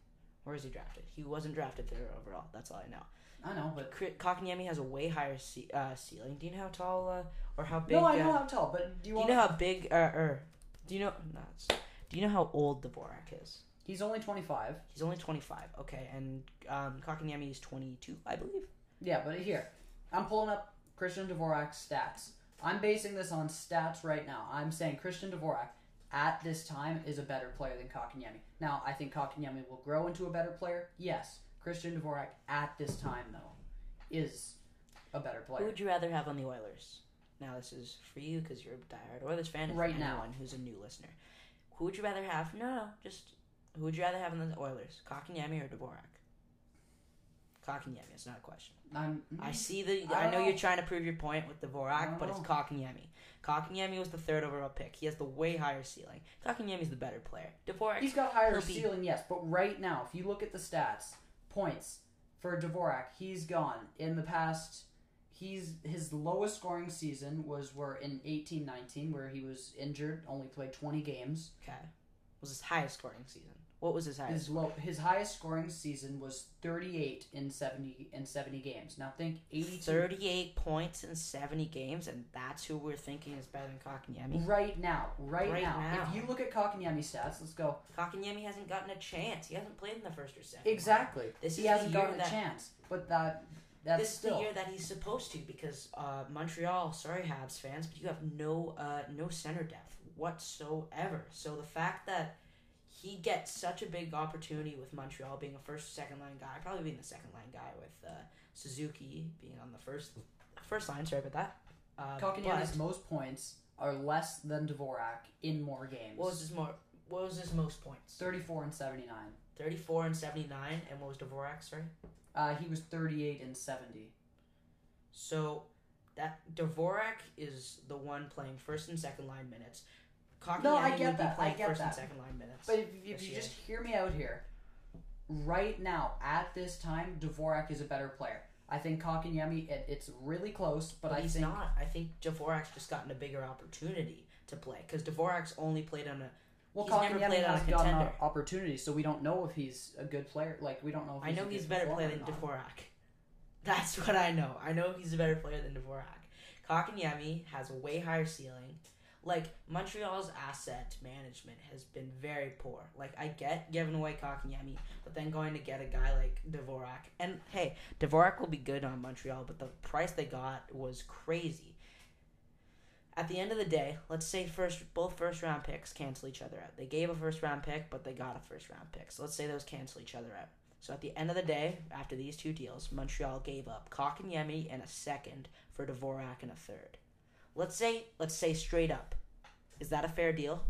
Where is he drafted? He wasn't drafted there overall. That's all I know. I know, but Kotkaniemi has a way higher ce- uh, ceiling. Do you know how tall uh, or how big? No, I know uh, how tall, but do you, do you know how big? Uh, or do you know? No, do you know how old Dvorak is? He's only twenty-five. He's only twenty-five. Okay, and um, Kotkaniemi is twenty-two, I believe. Yeah, but here, I'm pulling up Christian Dvorak's stats. I'm basing this on stats right now. I'm saying Christian Dvorak at this time is a better player than Kotkaniemi. Now, I think Kotkaniemi will grow into a better player. Yes. Christian Dvorak at this time, though, is a better player. Who would you rather have on the Oilers? Now, this is for you because you're a diehard Oilers fan. And right now. Anyone who's a new listener. Who would you rather have? No, no, just who would you rather have on the Oilers? Kotkaniemi or Dvorak? Kotkaniemi, it's not a question. I'm, I see the. I, I know you're trying to prove your point with Dvorak, but it's Kotkaniemi. Kotkaniemi was the third overall pick. He has the way higher ceiling. Kotkaniemi's the better player. Dvorak. He's got higher ceiling, be... yes, but right now, if you look at the stats, points for Dvorak, he's gone in the past. He's his lowest scoring season was were in eighteen nineteen, where he was injured, only played twenty games. Okay, was his highest scoring season. What was his highest? His, low, his highest scoring season was thirty-eight in seventy in seventy games. Now think eighty-two. thirty-eight points in seventy games, and that's who we're thinking is better than Kotkaniemi. Right now, right, right now. now. If you look at Kotkaniemi stats, let's go. Kotkaniemi hasn't gotten a chance. He hasn't played in the first or second. Exactly. This he is hasn't gotten that, a chance. But that that's this is still. the year that he's supposed to, because uh, Montreal. Sorry, Habs fans, but you have no uh, no center depth whatsoever. So the fact that he gets such a big opportunity with Montreal being a first, second line guy, probably being the second line guy with uh, Suzuki being on the first first line. Sorry about that. Uh, Kotkaniemi's most points are less than Dvorak in more games. What was his more? What was his most points? Thirty-four and seventy-nine. Thirty-four and seventy-nine, and what was Dvorak's? Sorry, uh, he was thirty-eight and seventy. So that Dvorak is the one playing first and second line minutes. Kotkaniemi no, I get that. I get first that. And second line minutes. But if, if you year. just hear me out here, right now at this time, Dvorak is a better player. I think Kotkaniemi, it, it's really close, but, but I he's think not. I think Dvorak's just gotten a bigger opportunity to play because Dvorak's only played on a. Well, Kotkaniemi has gotten an opportunity, so we don't know if he's a good player. Like we don't know. if he's I know a he's a better player than Dvorak. That's what I know. I know he's a better player than Dvorak. Kotkaniemi has a way higher ceiling. Like, Montreal's asset management has been very poor. Like, I get giving away Kotkaniemi, but then going to get a guy like Dvorak. And, hey, Dvorak will be good on Montreal, but the price they got was crazy. At the end of the day, let's say first both first-round picks cancel each other out. They gave a first-round pick, but they got a first-round pick. So let's say those cancel each other out. So at the end of the day, after these two deals, Montreal gave up Kotkaniemi and a second for Dvorak and a third. Let's say, let's say straight up, is that a fair deal?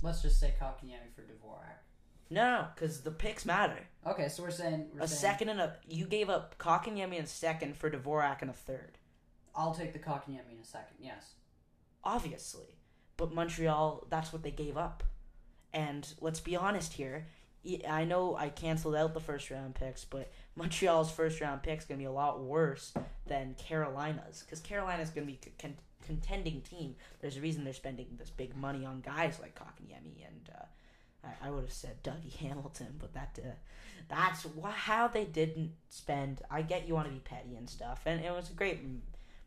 Let's just say Kotkaniemi for Dvorak. No, because the picks matter. Okay, so we're saying we're a saying... second and a. You gave up Kotkaniemi and a second for Dvorak and a third. I'll take the Kotkaniemi in a second. Yes, obviously, but Montreal, that's what they gave up. And let's be honest here. I know I canceled out the first round picks, but Montreal's first round pick's gonna be a lot worse than Carolina's because Carolina's gonna be. Con- contending team. There's a reason they're spending this big money on guys like Kotkaniemi and uh, I, I would have said Dougie Hamilton, but that uh, that's wh- how they didn't spend. I get you want to be petty and stuff, and it was a great m-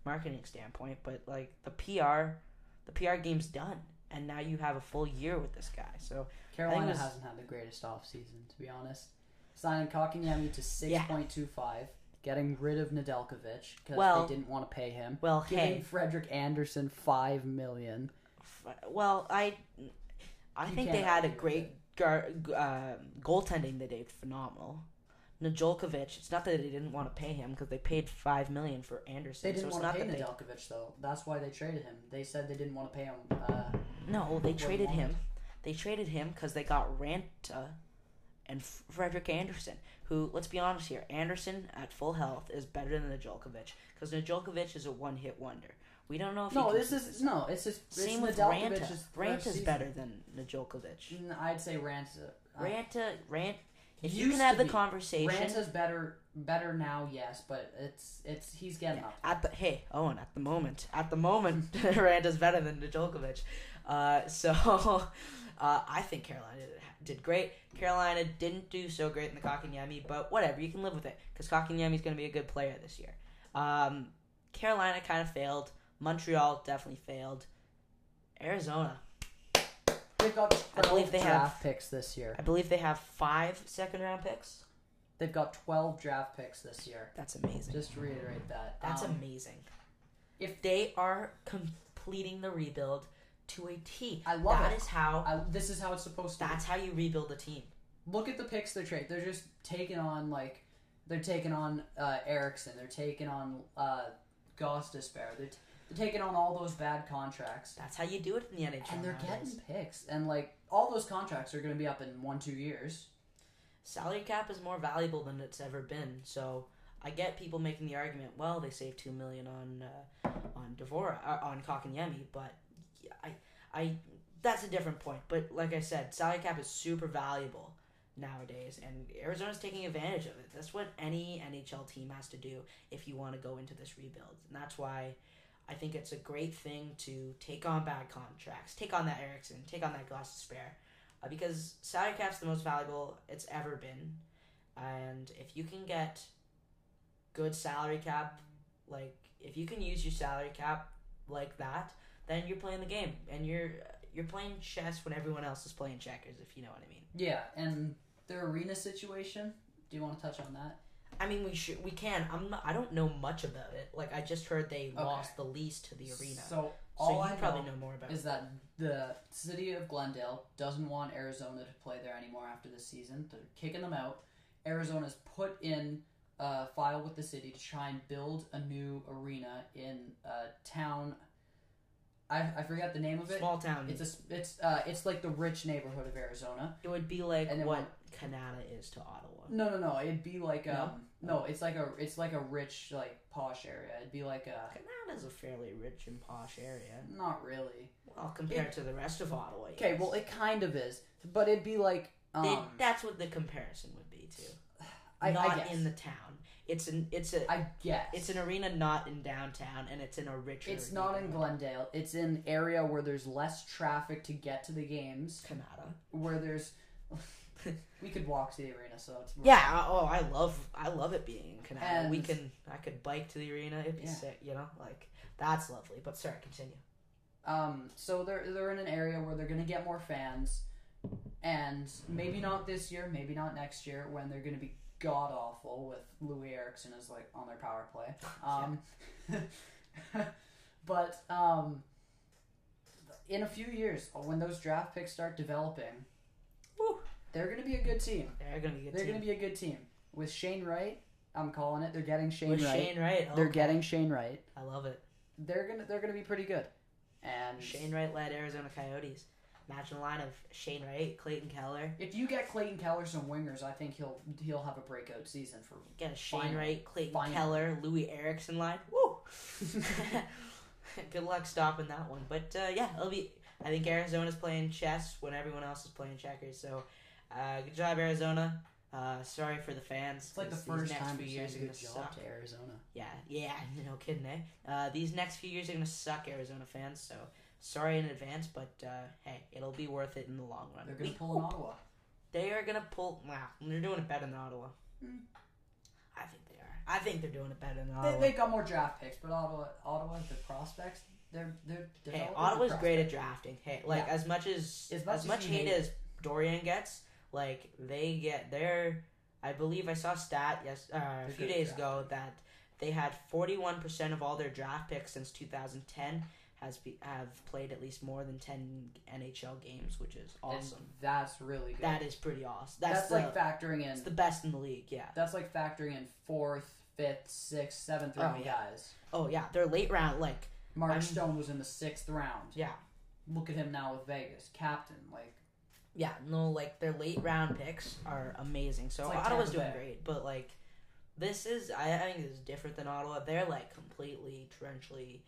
marketing standpoint, but like the P R, the P R game's done, and now you have a full year with this guy. So Carolina was, hasn't had the greatest offseason, to be honest. Signing Kotkaniemi to six point yeah. two five. Getting rid of Nedeljkovic because well, they didn't want to pay him. Well, giving hey, Frederick Anderson five million. Well, I, I you think they had a great gar, uh, goaltending. They did phenomenal. Nedeljkovic. It's not that they didn't want to pay him because they paid five million for Anderson. They didn't so want to pay Nedeljkovic they... though. That's why they traded him. They said they didn't want to pay him. Uh, no, they traded him. Wanted. They traded him because they got Raanta and Frederick Anderson, who, let's be honest here, Anderson at full health is better than Nedeljkovic because Nedeljkovic is a one-hit wonder. We don't know if no, he this is this no, it's just it's same with Raanta. Ranta's better than Nedeljkovic. No, I'd say Raanta. Raanta, Rant. If you can have the be. conversation, Ranta's better, better now, yes, but it's it's he's getting yeah, up. At the hey Owen, at the moment, at the moment, Ranta's better than Nedeljkovic. Uh, so. Uh, I think Carolina did great. Carolina didn't do so great in the Kotkaniemi, but whatever. You can live with it because Kotkaniemi's going to be a good player this year. Um, Carolina kind of failed. Montreal definitely failed. Arizona. They've got I believe they have picks this year. I believe they have five second round picks. They've got twelve draft picks this year. That's amazing. Just to reiterate that. That's um, amazing. If they are completing the rebuild to a T, I love that it. That is how... I, this is how it's supposed to that's be. That's how you rebuild a team. Look at the picks they trade. They're just taking on, like... They're taking on uh, Erickson. They're taking on uh, Gostisbehere. They're, t- they're taking on all those bad contracts. That's how you do it in the N H L. And they're nowadays. Getting picks. And, like, all those contracts are going to be up in one, two years. Salary cap is more valuable than it's ever been. So I get people making the argument, well, they saved two million dollars on uh, on Dvorak, uh, on Kotkaniemi, but I, I, that's a different point. But like I said, salary cap is super valuable nowadays, and Arizona's taking advantage of it. That's what any N H L team has to do if you want to go into this rebuild. And that's why I think it's a great thing to take on bad contracts, take on that Erickson, take on that Gostisbehere. Because salary cap's the most valuable it's ever been, and if you can get good salary cap, like if you can use your salary cap like that, then you're playing the game, and you're you're playing chess when everyone else is playing checkers, if you know what I mean. Yeah, and their arena situation. Do you want to touch on that? I mean, we should. We can. I'm. Not, I don't know much about it. Like I just heard they okay. lost the lease to the arena. So. All so you I probably know, know more about is it. That the city of Glendale doesn't want Arizona to play there anymore after this season. They're kicking them out. Arizona's put in a file with the city to try and build a new arena in a town. I I forgot the name of it. Small town. It's a, it's uh it's like the rich neighborhood of Arizona. It would be like what went, Kanata is to Ottawa. No no no. It'd be like um no? no it's like a it's like a rich like posh area. It'd be like a Kanata's a fairly rich and posh area. Not really. Well, compared it, to the rest of Ottawa. Okay, yes. Well it kind of is, but it'd be like um. It, that's what the comparison would be to. I, not I guess. In the town. It's an it's a I guess it's an arena not in downtown, and it's in a richer. It's not area. In Glendale. It's in an area where there's less traffic to get to the games. Kanata. Where there's, we could walk to the arena, so it's more yeah. Fun. Oh, I love I love it being in Kanata. And we can I could bike to the arena. It'd be yeah. sick, you know, like that's lovely. But sorry, continue. Um, so they're they're in an area where they're gonna get more fans, and maybe not this year, maybe not next year, when they're gonna be. God awful with Louis Erickson as like on their power play, um, but um, in a few years when those draft picks start developing, woo, they're gonna be a good team. They're gonna be. A good they're team. gonna be a good team with Shane Wright. I'm calling it. They're getting Shane with Wright. Shane Wright. Okay. They're getting Shane Wright. I love it. They're gonna. They're gonna be pretty good. And Shane Wright led Arizona Coyotes. Imagine a line of Shane Wright, Clayton Keller. If you get Clayton Keller some wingers, I think he'll he'll have a breakout season for get a Shane final, Wright, Clayton final. Keller, Louis Erickson line. Woo! Good luck stopping that one. But uh, yeah, it'll be. I think Arizona's playing chess when everyone else is playing checkers. So uh, good job, Arizona. Uh, sorry for the fans. It's like the first time few years are gonna suck to Arizona. Yeah, yeah, no kidding, eh? Uh, these next few years are gonna suck, Arizona fans. So. Sorry in advance, but uh, hey, it'll be worth it in the long run. They're going to pull an Ottawa. They are going to pull... Nah, they're doing it better than Ottawa. Mm. I think they are. I think they're doing it better than Ottawa. They, they've got more draft picks, but Ottawa, Ottawa, the prospects, they're... they're hey, Ottawa's the great at drafting. Hey, like, yeah. as much as... As much, as much as hate as Dorian gets, like, they get their... I believe I saw a stat yes, uh, a few days draft. ago that they had forty-one percent of all their draft picks since two thousand ten... Has be, have played at least more than ten N H L games, which is awesome. And that's really good. That is pretty awesome. That's, that's the, like factoring in... It's the best in the league, yeah. That's like factoring in fourth, fifth, sixth, seventh round oh, yeah. guys. Oh, yeah. They're late round, like... Mark I'm, Stone was in the sixth round. Yeah. Look at him now with Vegas. Captain, like... Yeah, no, like, their late round picks are amazing. So like Ottawa's doing great, but, like, this is... I, I think this is different than Ottawa. They're, like, completely, trenchly...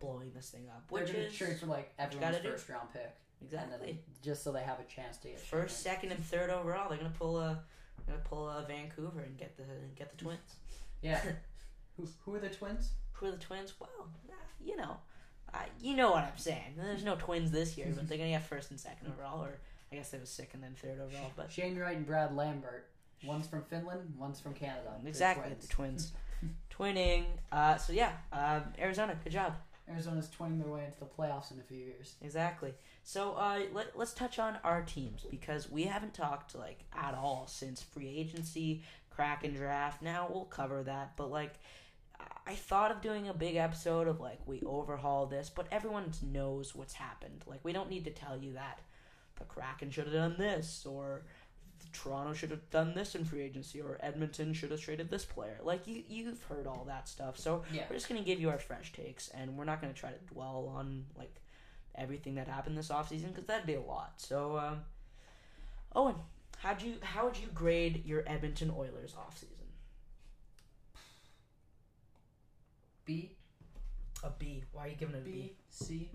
blowing this thing up, which They're is trade for like everyone's first do. round pick, exactly. They, just so they have a chance to get first, training. second, and third overall. They're gonna pull a, gonna pull a Vancouver and get the and get the Twins. Yeah, who who are the Twins? Who are the Twins? Well, nah, you know, uh, you know what I'm saying. There's no Twins this year, but they're gonna get first and second overall, or I guess they was second and third overall. But Shane Wright and Brad Lambert, one's from Finland, one's from Canada. Exactly, the Twins, the twins. twinning. Uh, so yeah, um, Arizona, good job. Arizona's twinning their way into the playoffs in a few years. Exactly. So uh, let, let's touch on our teams because we haven't talked like at all since free agency, Kraken draft. Now we'll cover that, but like I thought of doing a big episode of like we overhaul this, but everyone knows what's happened. Like we don't need to tell you that the Kraken should have done this, or Toronto should have done this in free agency, or Edmonton should have traded this player. Like you, you've heard all that stuff. So yeah. We're just gonna give you our fresh takes, and we're not gonna try to dwell on like everything that happened this offseason, because that'd be a lot. So, um, Owen, how'd you how would you grade your Edmonton Oilers offseason? B. A B. Why are you giving it a B? B? C.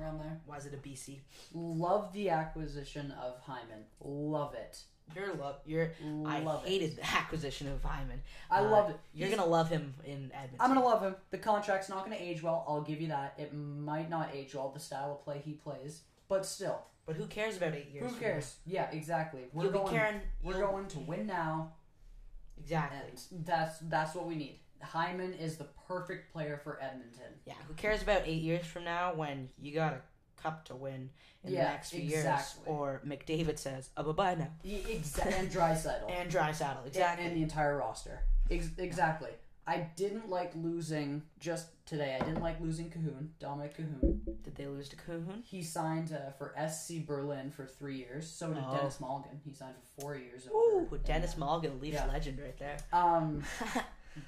Around there. Why is it a B C? Love the acquisition of Hyman. Love it. You're love. You're. Love I hated it. The acquisition of Hyman. I uh, loved it. You're He's, gonna love him in Edmonton. I'm gonna love him. The contract's not gonna age well. I'll give you that. It might not age well. The style of play he plays, but still. But who cares about eight years? Who cares? From now? Yeah, exactly. We're You'll going. Be Karen, we're going to win now. Exactly. And that's that's what we need. Hyman is the perfect player for Edmonton. Yeah, who cares about eight years from now when you got a cup to win in yeah, the next few exactly. years? Or McDavid says, oh, bye-bye now. Exactly. And Draisaitl. And Draisaitl, exactly. And, and the entire roster. Ex- exactly. I didn't like losing, just today, I didn't like losing Cahoon, Dominic Cahoon. Did they lose to Cahoon? He signed uh, for S C Berlin for three years. So did oh. Dennis Malgin. He signed for four years. Over Ooh, Dennis and, Malgin, Leafs yeah. legend right there. Um...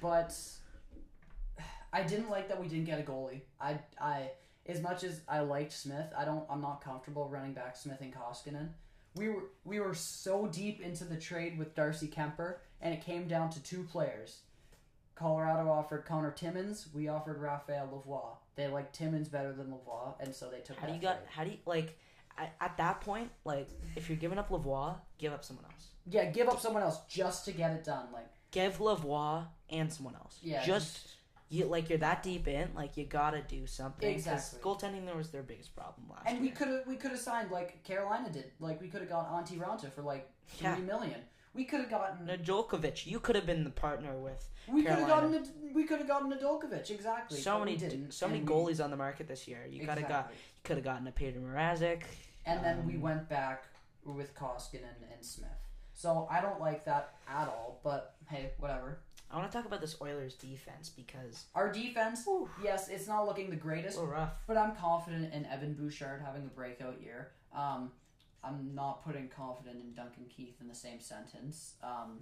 But I didn't like that we didn't get a goalie. I, I as much as I liked Smith, I don't. I'm not comfortable running back Smith and Koskinen. We were we were so deep into the trade with Darcy Kemper, and it came down to two players. Colorado offered Connor Timmins. We offered Raphael Lavoie. They liked Timmins better than Lavoie, and so they took. How that do you got? Trade. How do you like? At that point, like if you're giving up Lavoie, give up someone else. Yeah, give up someone else just to get it done. Like. Give Lavoie and someone else. Yeah. Just, you, like, you're that deep in, like, you gotta do something. Exactly. Because goaltending there was their biggest problem last and year. And we could have we could have signed, like, Carolina did. Like, we could have got Antti Raanta for, like, three yeah. million. We could have gotten... Nedeljkovic. You could have been the partner with we Carolina. Could have gotten, we could have gotten Nedeljkovic, exactly. So many didn't. So many goalies we, on the market this year. You exactly. got, you could have gotten a Peter Mrazek. And um, then we went back with Koskinen and, and Smith. So I don't like that at all, but hey, whatever. I want to talk about this Oilers defense because... Our defense, oof. Yes, it's not looking the greatest, rough. But I'm confident in Evan Bouchard having a breakout year. Um, I'm not putting confident in Duncan Keith in the same sentence. Um,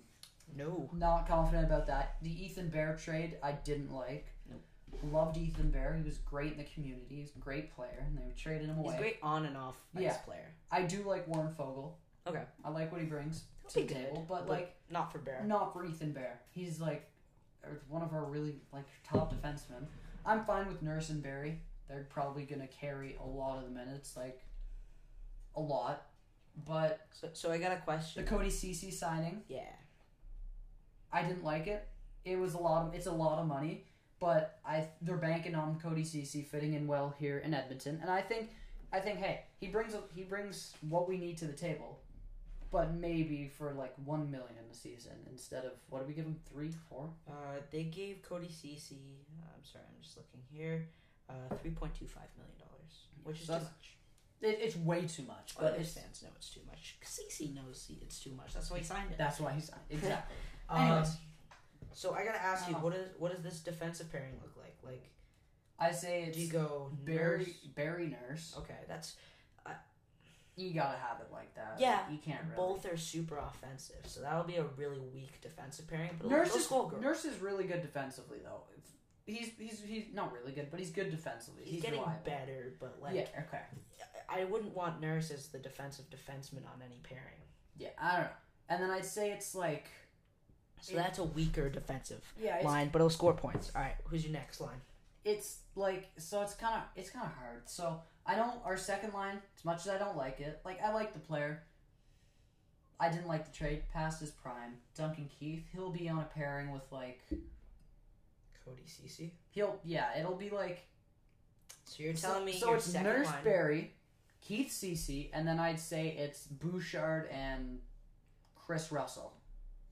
no. Not confident about that. The Ethan Bear trade, I didn't like. Nope. Loved Ethan Bear. He was great in the community. He was a great player, and they were trading him away. He's a great on and off ice yeah. player. I do like Warren Fogle. Okay. I like what he brings. To the table, but, but like not for Bear, not for Ethan Bear. He's like one of our really like top defensemen. I'm fine with Nurse and Barry. They're probably gonna carry a lot of the minutes, like a lot. But so, so I got a question. The Cody Ceci signing, yeah, I didn't like it. It was a lot of it's a lot of money, but I they're banking on Cody Ceci fitting in well here in Edmonton, and I think I think hey he brings he brings what we need to the table. But maybe for like one million a season instead of what did we give him three four? Uh, they gave Cody Ceci. I'm sorry, I'm just looking here. Uh, three point two five million dollars, which is too much. It, it's way too much. But his fans know it's too much. Ceci knows it's too much. That's why he signed it. That's why he signed it. Exactly. Anyways, um, so I gotta ask you, what is what does this defensive pairing look like? Like, I say it's do you go Barry Nurse? Barry Nurse. Okay, that's. Uh, You gotta have it like that. Yeah. Like, you can't really. Both are super offensive, so that'll be a really weak defensive pairing. But Nurse, is, Nurse is really good defensively, though. He's he's he's not really good, but he's good defensively. He's, he's getting reliable. Better, but like... Yeah, okay. I wouldn't want Nurse as the defensive defenseman on any pairing. Yeah, I don't know. And then I'd say it's like... So it, that's a weaker defensive yeah, line, but it'll score points. All right, who's your next line? It's like... So it's kind of it's kind of hard, so... I don't, our second line, as much as I don't like it, like, I like the player. I didn't like the trade, past his prime. Duncan Keith, he'll be on a pairing with, like... Cody Ceci? He'll, yeah, it'll be, like... So you're telling so, me so your second Nurse line... So it's Nurse Barry, Keith Ceci, and then I'd say it's Bouchard and Chris Russell.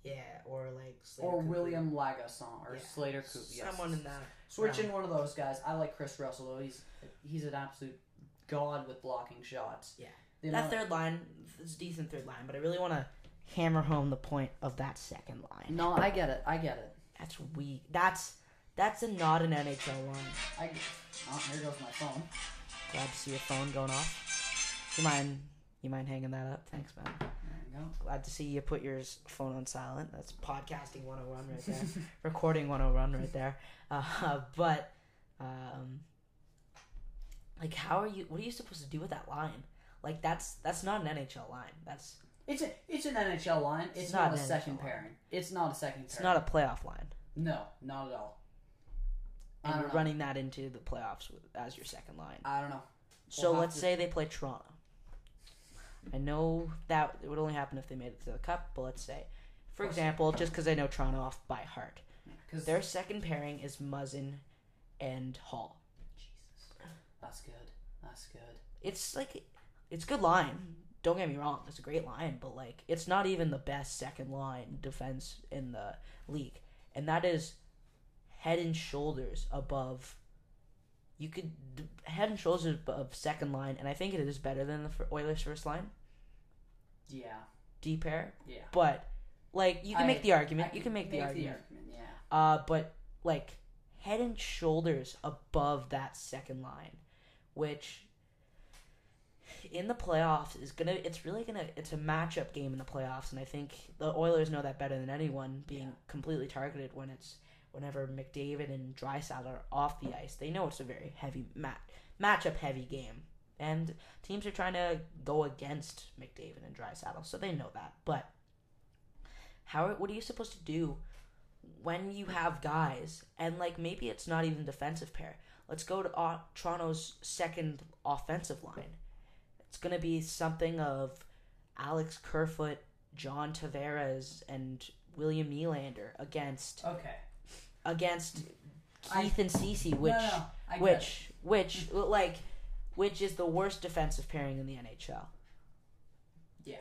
Yeah, or, like, Slater Or Coop. William Lagasson, or yeah. Slater Coop, yes. Someone in that. Switching round. One of those guys. I like Chris Russell, though. He's, he's an absolute... God with blocking shots. Yeah. That third line, it's a decent third line, but I really want to hammer home the point of that second line. No, I get it. I get it. That's weak. That's that's a, not an N H L line. I get it. Oh, here goes my phone. Glad to see your phone going off. You mind you mind hanging that up? Thanks, man. There you go. Glad to see you put your phone on silent. That's podcasting one oh one right there. Recording one oh one right there. Uh, but um, like, how are you? What are you supposed to do with that line? Like, that's that's not an N H L line. That's it's a, it's an N H L line. It's, it's not, not a second line. pairing. It's not a second. It's pairing. Not a playoff line. No, not at all. And you're know. running that into the playoffs with, as your second line. I don't know. We'll so let's to... say they play Toronto. I know that it would only happen if they made it to the Cup, but let's say, for example, just because I know Toronto off by heart, Cause... their second pairing is Muzzin and Hall. Jesus. That's good. That's good. It's like, it's a good line. Don't get me wrong. It's a great line, but like, it's not even the best second line defense in the league. And that is... head and shoulders above, you could, head and shoulders above second line, and I think it is better than the Oilers' first line. Yeah. Deep pair. Yeah. But, like, you can I, make the argument. I you can make, make the argument. The argument, yeah. Uh, but, like, head and shoulders above that second line, which in the playoffs is going to, it's really going to, it's a matchup game in the playoffs, and I think the Oilers know that better than anyone, being yeah. completely targeted when it's, whenever McDavid and Draisaitl are off the ice. They know it's a very heavy mat- matchup-heavy game. And teams are trying to go against McDavid and Draisaitl, so they know that. But how? What are you supposed to do when you have guys, and like maybe it's not even defensive pair. Let's go to uh, Toronto's second offensive line. It's going to be something of Alex Kerfoot, John Tavares, and William Nylander against... Okay. Against Keith I, and Cece, which, no, no, which, which, like, which is the worst defensive pairing in the N H L. Yeah.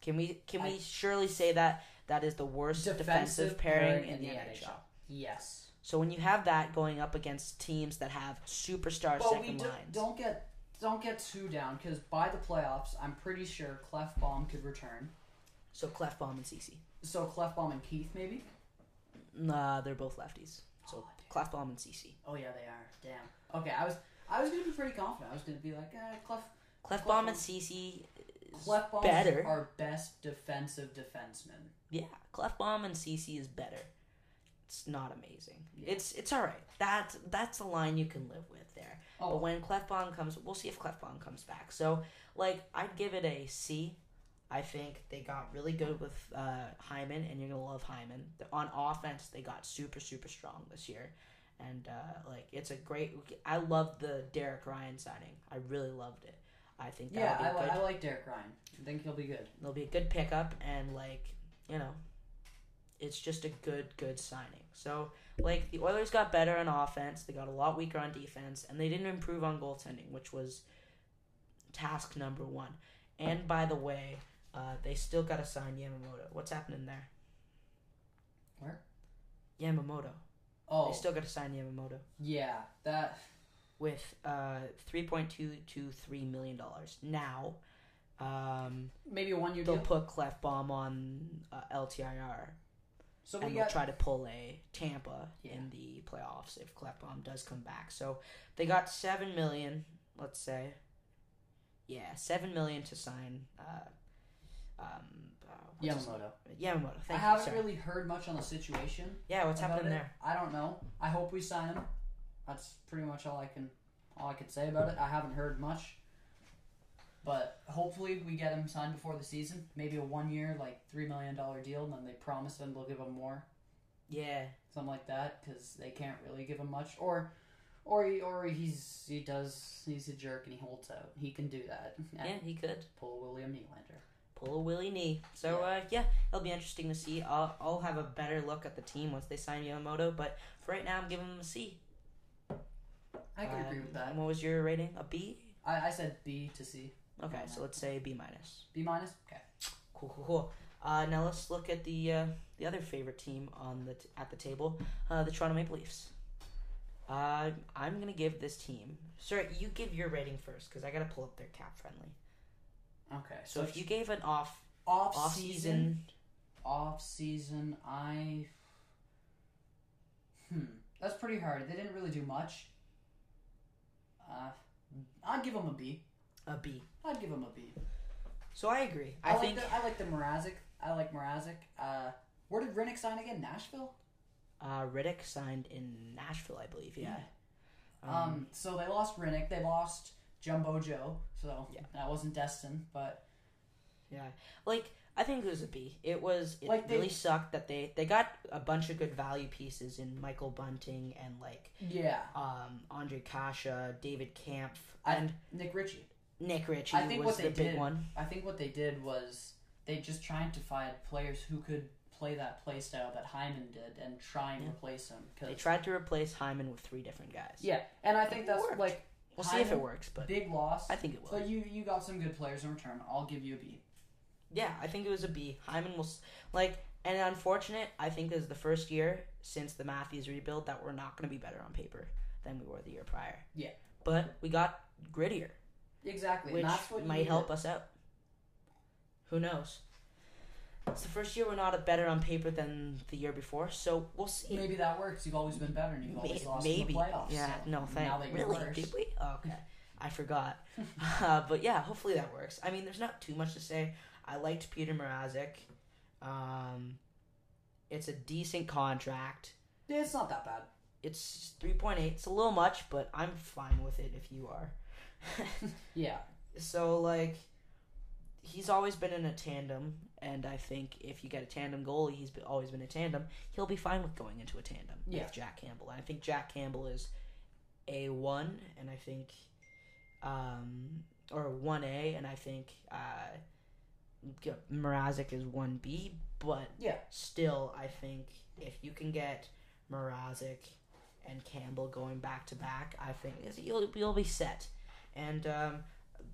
Can we can I, we surely say that that is the worst defensive, defensive pairing, pairing in the, the N H L. N H L? Yes. So when you have that going up against teams that have superstar but second we do, lines, don't get don't get too down because by the playoffs, I'm pretty sure Clefbaum could return. So Clefbaum and Cece. So Clefbaum and Keith, maybe. Nah, they're both lefties. So oh, Clefbaum and Cece. Oh yeah, they are. Damn. Okay, I was I was gonna be pretty confident. I was gonna be like, eh, Clef. Clefbaum and Cece is Clefbaum better. Is our best defensive defenseman. Yeah, Clefbaum and Cece is better. It's not amazing. Yeah. It's it's all right. That's that's a line you can live with there. Oh. But when Clefbaum comes, we'll see if Clefbaum comes back. So like, I'd give it a C. I think they got really good with uh, Hyman, and you're going to love Hyman. On offense, they got super, super strong this year. And, uh, like, it's a great – I love the Derek Ryan signing. I really loved it. I think that yeah, would be I, good. I like Derek Ryan. I think he'll be good. He'll be a good pickup, and, like, you know, it's just a good, good signing. So, like, the Oilers got better on offense. They got a lot weaker on defense, and they didn't improve on goaltending, which was task number one. And, by the way – Uh, they still got to sign Yamamoto. What's happening there? Where? Yamamoto. Oh. They still got to sign Yamamoto. Yeah, that... With uh, three point two two three million dollars. Now, um... maybe a one-year deal? They'll put Clefbaum on uh, L T I R. So we and got... they'll try to pull a Tampa yeah. in the playoffs if Clefbaum does come back. So they got seven million dollars, let's say. Yeah, seven million dollars to sign... Uh, Um, uh, Yamamoto. Yamamoto. Thank I haven't Sorry. really heard much on the situation. Yeah, what's happening it. there? I don't know. I hope we sign him. That's pretty much all I can, all I can say about it. I haven't heard much, but hopefully we get him signed before the season. Maybe a one-year, like three million dollar deal, and then they promise him they'll give him more. Yeah, something like that, because they can't really give him much, or, or he, or he's he does he's a jerk and he holds out. He can do that. Yeah, he could pull William Nylander. Pull a willy knee. So, yeah. Uh, yeah, it'll be interesting to see. I'll, I'll have a better look at the team once they sign Yamamoto, but for right now, I'm giving them a C. I can um, agree with that. What was your rating? A B? I, I said B to C. Okay, so let's say B minus. B minus? Okay. Cool, cool, cool. Uh, now let's look at the uh, the other favorite team on the t- at the table, uh, the Toronto Maple Leafs. Uh, I'm going to give this team... Sir, you give your rating first, because I got to pull up their cap friendly. Okay. So, so if you gave an off Off, off season, season. Off season, I. Hmm. That's pretty hard. They didn't really do much. Uh, I'd give them a B. A B. I'd give them a B. So I agree. I, I think like the, I like the Mrazek. I like Mrazek. Uh, where did Riddick sign again? Nashville. Uh, Riddick signed in Nashville, I believe. Yeah. yeah. Um, um. So they lost Riddick. They lost Jumbo Joe. So yeah. that wasn't destined, but. Yeah, like I think it was a B. It was it like they, really sucked that they they got a bunch of good value pieces in Michael Bunting and like yeah, um, Andre Kasha, David Kampf, and I, Nick Ritchie. Nick Ritchie I think was what they the did, big one. I think what they did was they just tried to find players who could play that play style that Hyman did and try and yeah. replace him. Cause they tried to replace Hyman with three different guys. Yeah, and I think it that's worked. like we'll Hyman, see if it works. But big loss. I think it will. But you you got some good players in return. I'll give you a B. Yeah, I think it was a B. Hyman was like, and unfortunate. I think this is the first year since the Matthews rebuild that we're not going to be better on paper than we were the year prior. Yeah, but we got grittier. Exactly, which that's what might help us out. Who knows? It's the first year we're not better on paper than the year before, so we'll see. Maybe that works. You've always been better, and you've always maybe, lost maybe. in the playoffs. Yeah, so no, thank you. Really, did we? Oh, okay, I forgot. uh, but yeah, hopefully that works. I mean, there's not too much to say. I liked Peter Mrazek. Um, it's a decent contract. Yeah, it's not that bad. It's three point eight. It's a little much, but I'm fine with it if you are. yeah. So, like, he's always been in a tandem, and I think if you get a tandem goalie, he's always been a tandem, he'll be fine with going into a tandem yeah. with Jack Campbell. And I think Jack Campbell is A one, and I think... Um, or one A, and I think... Uh, Mrazek is one B, but yeah. still, I think if you can get Mrazek and Campbell going back to back, I think you'll, you'll be set. And um,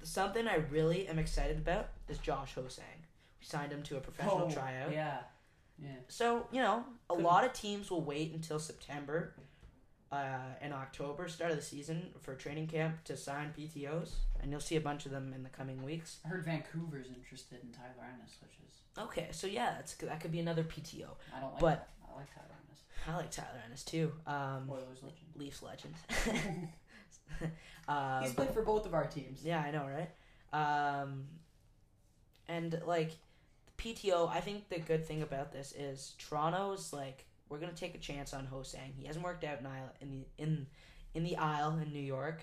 something I really am excited about is Josh Hosang. We signed him to a professional oh, tryout. Yeah, yeah. So, you know, a Couldn't. lot of teams will wait until September uh, and October, start of the season, for training camp to sign P T Os. And you'll see a bunch of them in the coming weeks. I heard Vancouver's interested in Tyler Ennis, which is... Okay, so yeah, that's, that could be another P T O. I don't like but that. I like Tyler Ennis. I like Tyler Ennis, too. Um, Oilers legend. Leafs legend. um, He's played for both of our teams. Yeah, I know, right? Um, and, like, the P T O, I think the good thing about this is Toronto's, like, we're going to take a chance on Hosang. He hasn't worked out in, in, the, in, in the aisle in New York.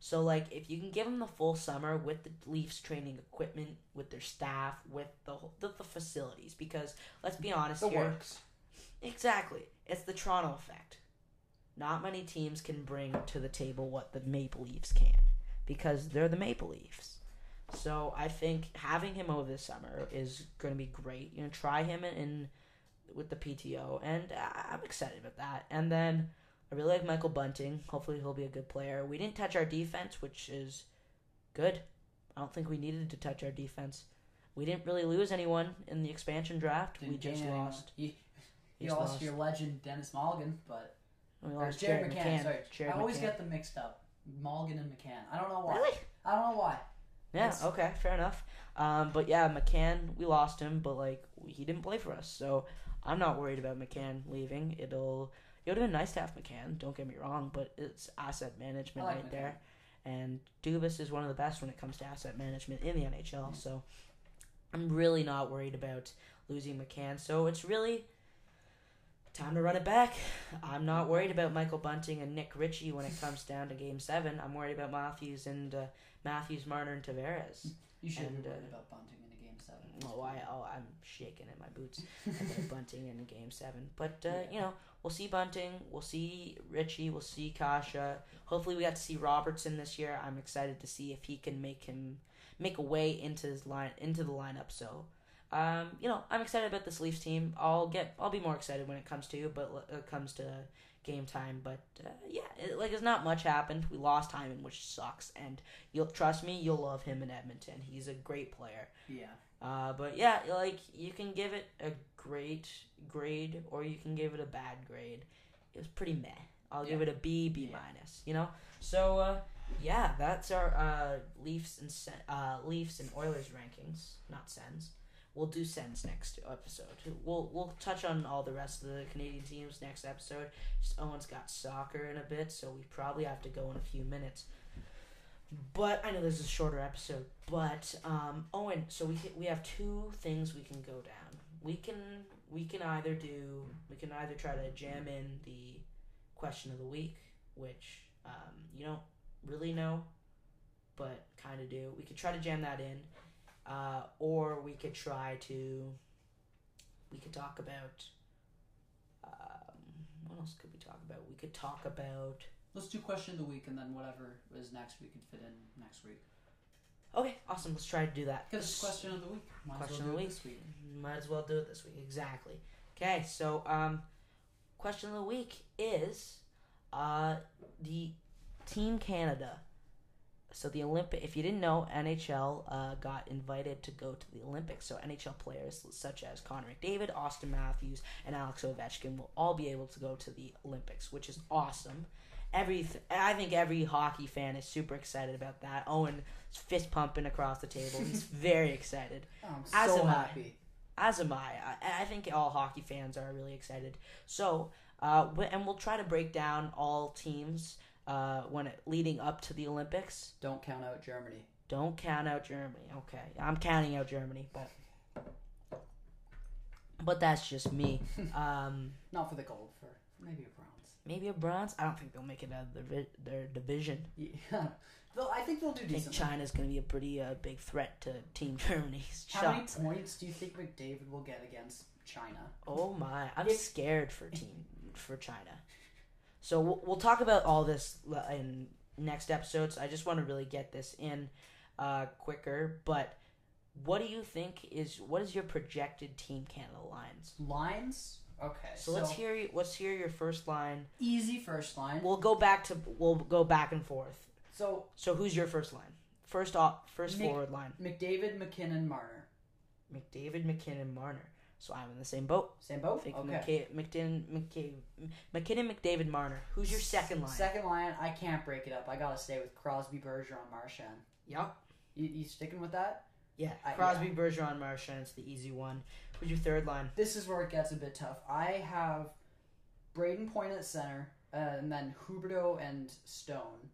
So, like, if you can give them the full summer with the Leafs training equipment, with their staff, with the whole, the, the facilities, because, let's be honest here. It works. Exactly. It's the Toronto effect. Not many teams can bring to the table what the Maple Leafs can, because they're the Maple Leafs. So, I think having him over this summer is going to be great. You know, try him in, in with the P T O, and I'm excited about that. And then... I really like Michael Bunting. Hopefully he'll be a good player. We didn't touch our defense, which is good. I don't think we needed to touch our defense. We didn't really lose anyone in the expansion draft. Didn't we just anyone. lost. You, you lost, lost your legend, Dennis Mulligan, but... We lost Jared, Jared McCann. McCann. Sorry. Jared I always McCann. get them mixed up. Mulligan and McCann. I don't know why. Really? I don't know why. Yeah, it's... okay, fair enough. Um, but yeah, McCann, we lost him, but like he didn't play for us, so I'm not worried about McCann leaving. It'll... It would have been nice to have McCann, don't get me wrong, but it's asset management like right McCann. there. And Dubas is one of the best when it comes to asset management in the N H L, so I'm really not worried about losing McCann. So it's really time to run it back. I'm not worried about Michael Bunting and Nick Ritchie when it comes down to Game seven. I'm worried about Matthews and uh, Matthews, Marner, and Tavares. You shouldn't be worried uh, about Bunting in Game seven. Oh, I, oh I'm shaking in my boots about Bunting in Game seven. But, uh, yeah. you know... We'll see Bunting, we'll see Richie, we'll see Kasha. Hopefully we got to see Robertson this year. I'm excited to see if he can make him make a way into his line into the lineup. So, um, you know, I'm excited about this Leafs team. I'll get I'll be more excited when it comes to but uh, comes to game time. But uh, yeah, it, like it's not much happened. We lost Hyman, which sucks. And you'll trust me, you'll love him in Edmonton. He's a great player. Yeah. Uh, but yeah, like you can give it a great grade or you can give it a bad grade. It was pretty meh. I'll yeah. give it a B, B minus. You know. So uh, yeah, that's our uh, Leafs and uh, Leafs and Oilers rankings, not Sens. We'll do Sens next episode. We'll we'll touch on all the rest of the Canadian teams next episode. Just Owen's got soccer in a bit, so we probably have to go in a few minutes. But I know this is a shorter episode. But um, Owen, so we we have two things we can go down. We can we can either do we can either try to jam in the question of the week, which um, you don't really know, but kind of do. We could try to jam that in. Uh, or we could try to, we could talk about, um, what else could we talk about? We could talk about... Let's do question of the week, and then whatever is next we can fit in next week. Okay, awesome. Let's try to do that. Because it's question of the week. Might question well of the week. This week. Might as well do it this week. Exactly. Okay, so um, question of the week is uh, the Team Canada. So the Olympic, if you didn't know, N H L uh, got invited to go to the Olympics. So N H L players such as Connor McDavid, Austin Matthews, and Alex Ovechkin will all be able to go to the Olympics, which is awesome. Every th- I think every hockey fan is super excited about that. Owen is fist pumping across the table. He's very excited. Oh, I'm as so am happy. I. As am I. I. I think all hockey fans are really excited. So, uh, and we'll try to break down all teams. Uh, when it, leading up to the Olympics. Don't count out Germany. Don't count out Germany. Okay, I'm counting out Germany, but but that's just me. Um, Not for the gold, for maybe a bronze. Maybe a bronze. I don't think they'll make it out of their, their division. Yeah, well, I think they'll do decently. I think China's going to be a pretty uh, big threat to Team Germany's shots. How many points do you think McDavid will get against China? Oh my, I'm it's... scared for team for China. So we'll, we'll talk about all this in next episodes. I just want to really get this in uh, quicker. But what do you think is what is your projected Team Canada lines? Lines? Okay. So, so let's hear let's hear your first line. Easy first line. We'll go back to we'll go back and forth. So so who's your first line? First off, first Mc, forward line. McDavid, McKinnon, Marner. McDavid, McKinnon, Marner. So I'm in the same boat. Same boat? Okay. McKay, McKinnon, McKay, McKinnon, McDavid, Marner. Who's your second line? Second line, I can't break it up. I got to stay with Crosby, Bergeron, Marchand. Yep. You, you sticking with that? Yeah. I, Crosby, yeah. Bergeron, Marchand's the easy one. Who's your third line? This is where it gets a bit tough. I have Braden Point at center, uh, and then Huberdeau and Stone.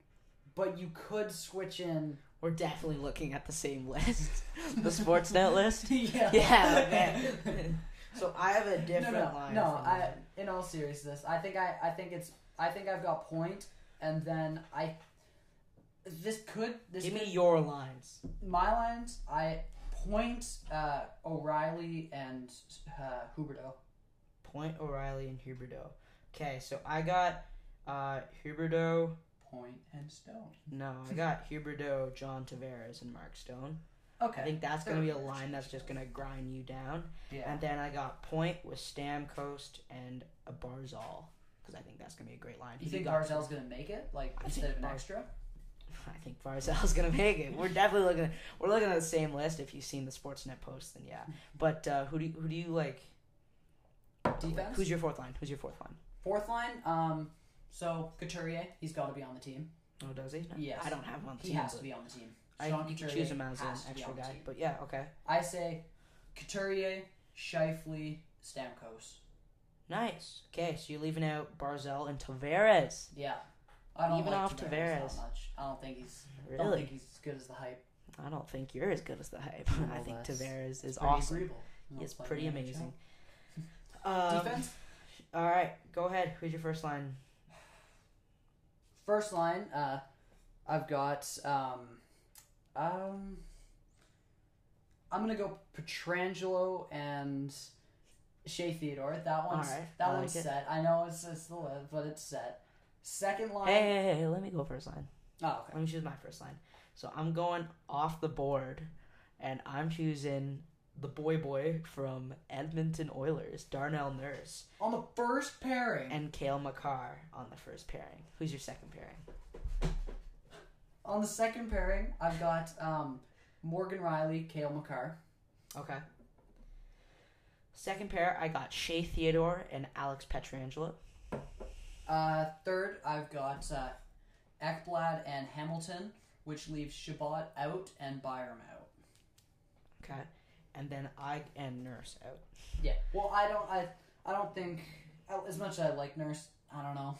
But you could switch in... We're definitely looking at the same list, the Sportsnet list. Yeah, yeah. Okay. So I have a different no, no, line. No, I. That. In all seriousness, I think I, I think it's. I think I've got Point, and then I. This could. This Give could, me your lines. My lines. I Point, uh, O'Reilly, and uh, Huberdeau. Point, O'Reilly, and Huberdeau. Okay, so I got uh, Huberdeau. Point and Stone. No, I got Huberdeau, John Tavares, and Mark Stone. Okay. I think that's going to be a line that's just going to grind you down. Yeah. And then I got Point with Stamkos and a Barzal, because I think that's going to be a great line. You, you think Barzal's going to make it? Like, I instead of an extra? I think Barzal's going to make it. We're definitely looking at, we're looking at the same list. If you've seen the Sportsnet post, then yeah. But uh, who do you, who do you like? Defense? Who's your fourth line? Who's your fourth line? Fourth line? Um... So, Couturier, he's got to be on the team. Oh, does he? No. Yes. I don't have him on the he team. He has to be on the team. I Couturier choose him as an extra guy. But yeah, okay. I say Couturier, Scheifele, Stamkos. Nice. Okay, so you're leaving out Barzal and Tavares. Yeah. I don't Even like off Tavares. Tavares. Not much. I don't think he's really? I don't think he's as good as the hype. I don't think you're as good as the hype. No, I think Tavares is awesome. He's pretty amazing. um, Defense? All right, go ahead. Who's your first line? First line, uh, I've got, um, um, I'm going to go Petrangelo and Shea Theodore. That one's, right, that I one's like set. It. I know it's, it's the list, but it's set. Second line. Hey, hey, hey, let me go first line. Oh, okay. Let me choose my first line. So I'm going off the board, and I'm choosing the boy boy from Edmonton Oilers, Darnell Nurse. On the first pairing. And Cale Makar on the first pairing. Who's your second pairing? On the second pairing, I've got um, Morgan Riley, Cale Makar. Okay. Second pair, I got Shea Theodore and Alex Petrangelo. Uh, third, I've got uh, Ekblad and Hamilton, which leaves Shabbat out and Byram out. Okay. and then I and Nurse out. Yeah. Well, I don't. I I don't think as much as I like Nurse. I don't know.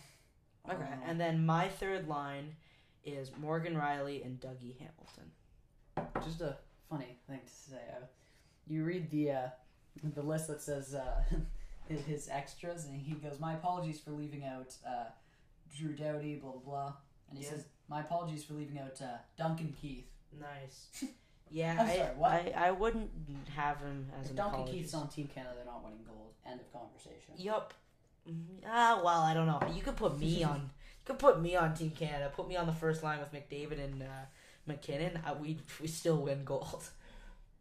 I okay. Don't know. And then my third line is Morgan Riley and Dougie Hamilton. Just a funny thing to say. You read the uh, the list that says uh, his, his extras, and he goes, "My apologies for leaving out uh, Drew Doughty, blah blah blah," and he yeah. says, "My apologies for leaving out uh, Duncan Keith." Nice. Yeah, I'm sorry, I, what? I I wouldn't have him as if an Duncan apologies. Keith's on Team Canada, they're not winning gold. End of conversation. Yup. Ah, well, I don't know. You could put me on. You could put me on Team Canada. Put me on the first line with McDavid and uh, McKinnon. I, we we still win gold.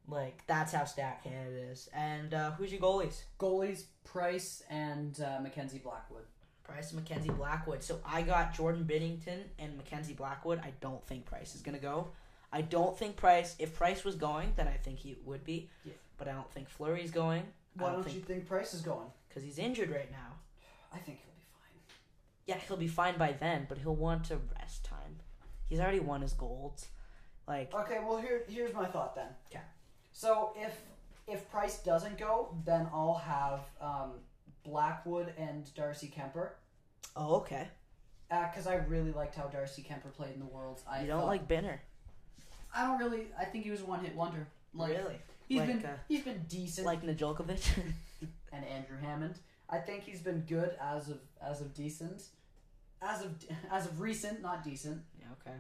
Like, that's how stacked Canada is. And uh, who's your goalies? Goalies Price and uh, Mackenzie Blackwood. Price and Mackenzie Blackwood. So I got Jordan Binnington and Mackenzie Blackwood. I don't think Price is gonna go. I don't think Price... If Price was going, then I think he would be. Yeah. But I don't think Fleury's going. Why don't, don't think, you think Price is going? Because he's injured right now. I think he'll be fine. Yeah, he'll be fine by then, but he'll want to rest time. He's already won his golds. Like. Okay, well, here here's my thought then. Yeah. So if if Price doesn't go, then I'll have um, Blackwood and Darcy Kemper. Oh, okay. Because uh, I really liked how Darcy Kemper played in the Worlds. I you don't thought, like Binner. I don't really. I think he was a one-hit wonder. Like, really? He's like, been uh, he's been decent. Like Nedeljkovic and Andrew Hammond. I think he's been good as of as of decent, as of as of recent, not decent. Yeah. Okay.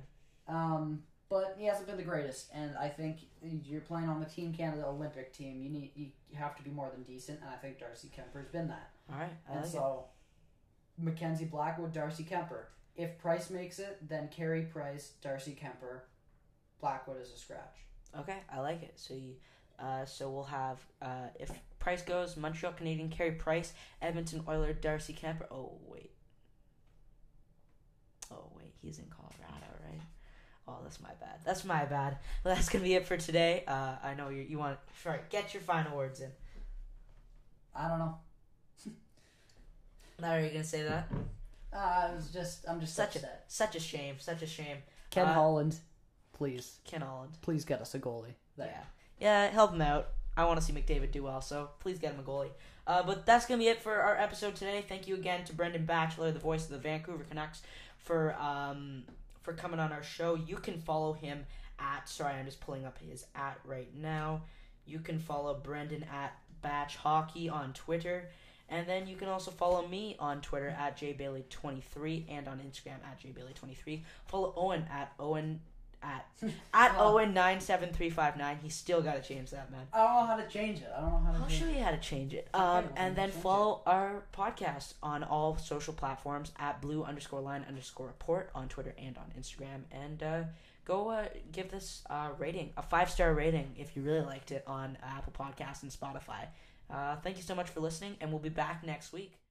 Um, but he hasn't been the greatest, and I think you're playing on the Team Canada Olympic team. You need you, you have to be more than decent, and I think Darcy Kemper's been that. All right. I and like so, it. Mackenzie Blackwood, Darcy Kemper. If Price makes it, then Carey Price, Darcy Kemper. Blackwood is a scratch. Okay, I like it. So, you, uh, so we'll have uh, if Price goes, Montreal Canadian, Carey Price, Edmonton Oilers, Darcy Kemper. Oh wait, oh wait, he's in Colorado, right? Oh, that's my bad. That's my bad. Well, that's gonna be it for today. Uh, I know you you want. Sorry, get your final words in. I don't know. Now are you gonna say that? Uh, I was just. I'm just such upset. a such a shame. Such a shame. Ken uh, Holland. Please. Ken Holland. Please get us a goalie. There. Yeah. Yeah, help him out. I want to see McDavid do well, so please get him a goalie. Uh, but that's going to be it for our episode today. Thank you again to Brendan Batchelor, the voice of the Vancouver Canucks, for um for coming on our show. You can follow him at... Sorry, I'm just pulling up his at right now. You can follow Brendan at Batch Hockey on Twitter. And then you can also follow me on Twitter at J Bailey twenty-three and on Instagram at J Bailey twenty-three. Follow Owen at Owen... At at oh. Owen nine seven three five nine, he's still got to change that, man. I don't know how to change it. I don't know how to I'll change show it. you how to change it. Um, and then follow it. Our podcast on all social platforms at blue underscore line underscore report on Twitter and on Instagram. And uh, go uh, give this uh, rating, a five-star rating if you really liked it on Apple Podcasts and Spotify. Uh, thank you so much for listening, and we'll be back next week.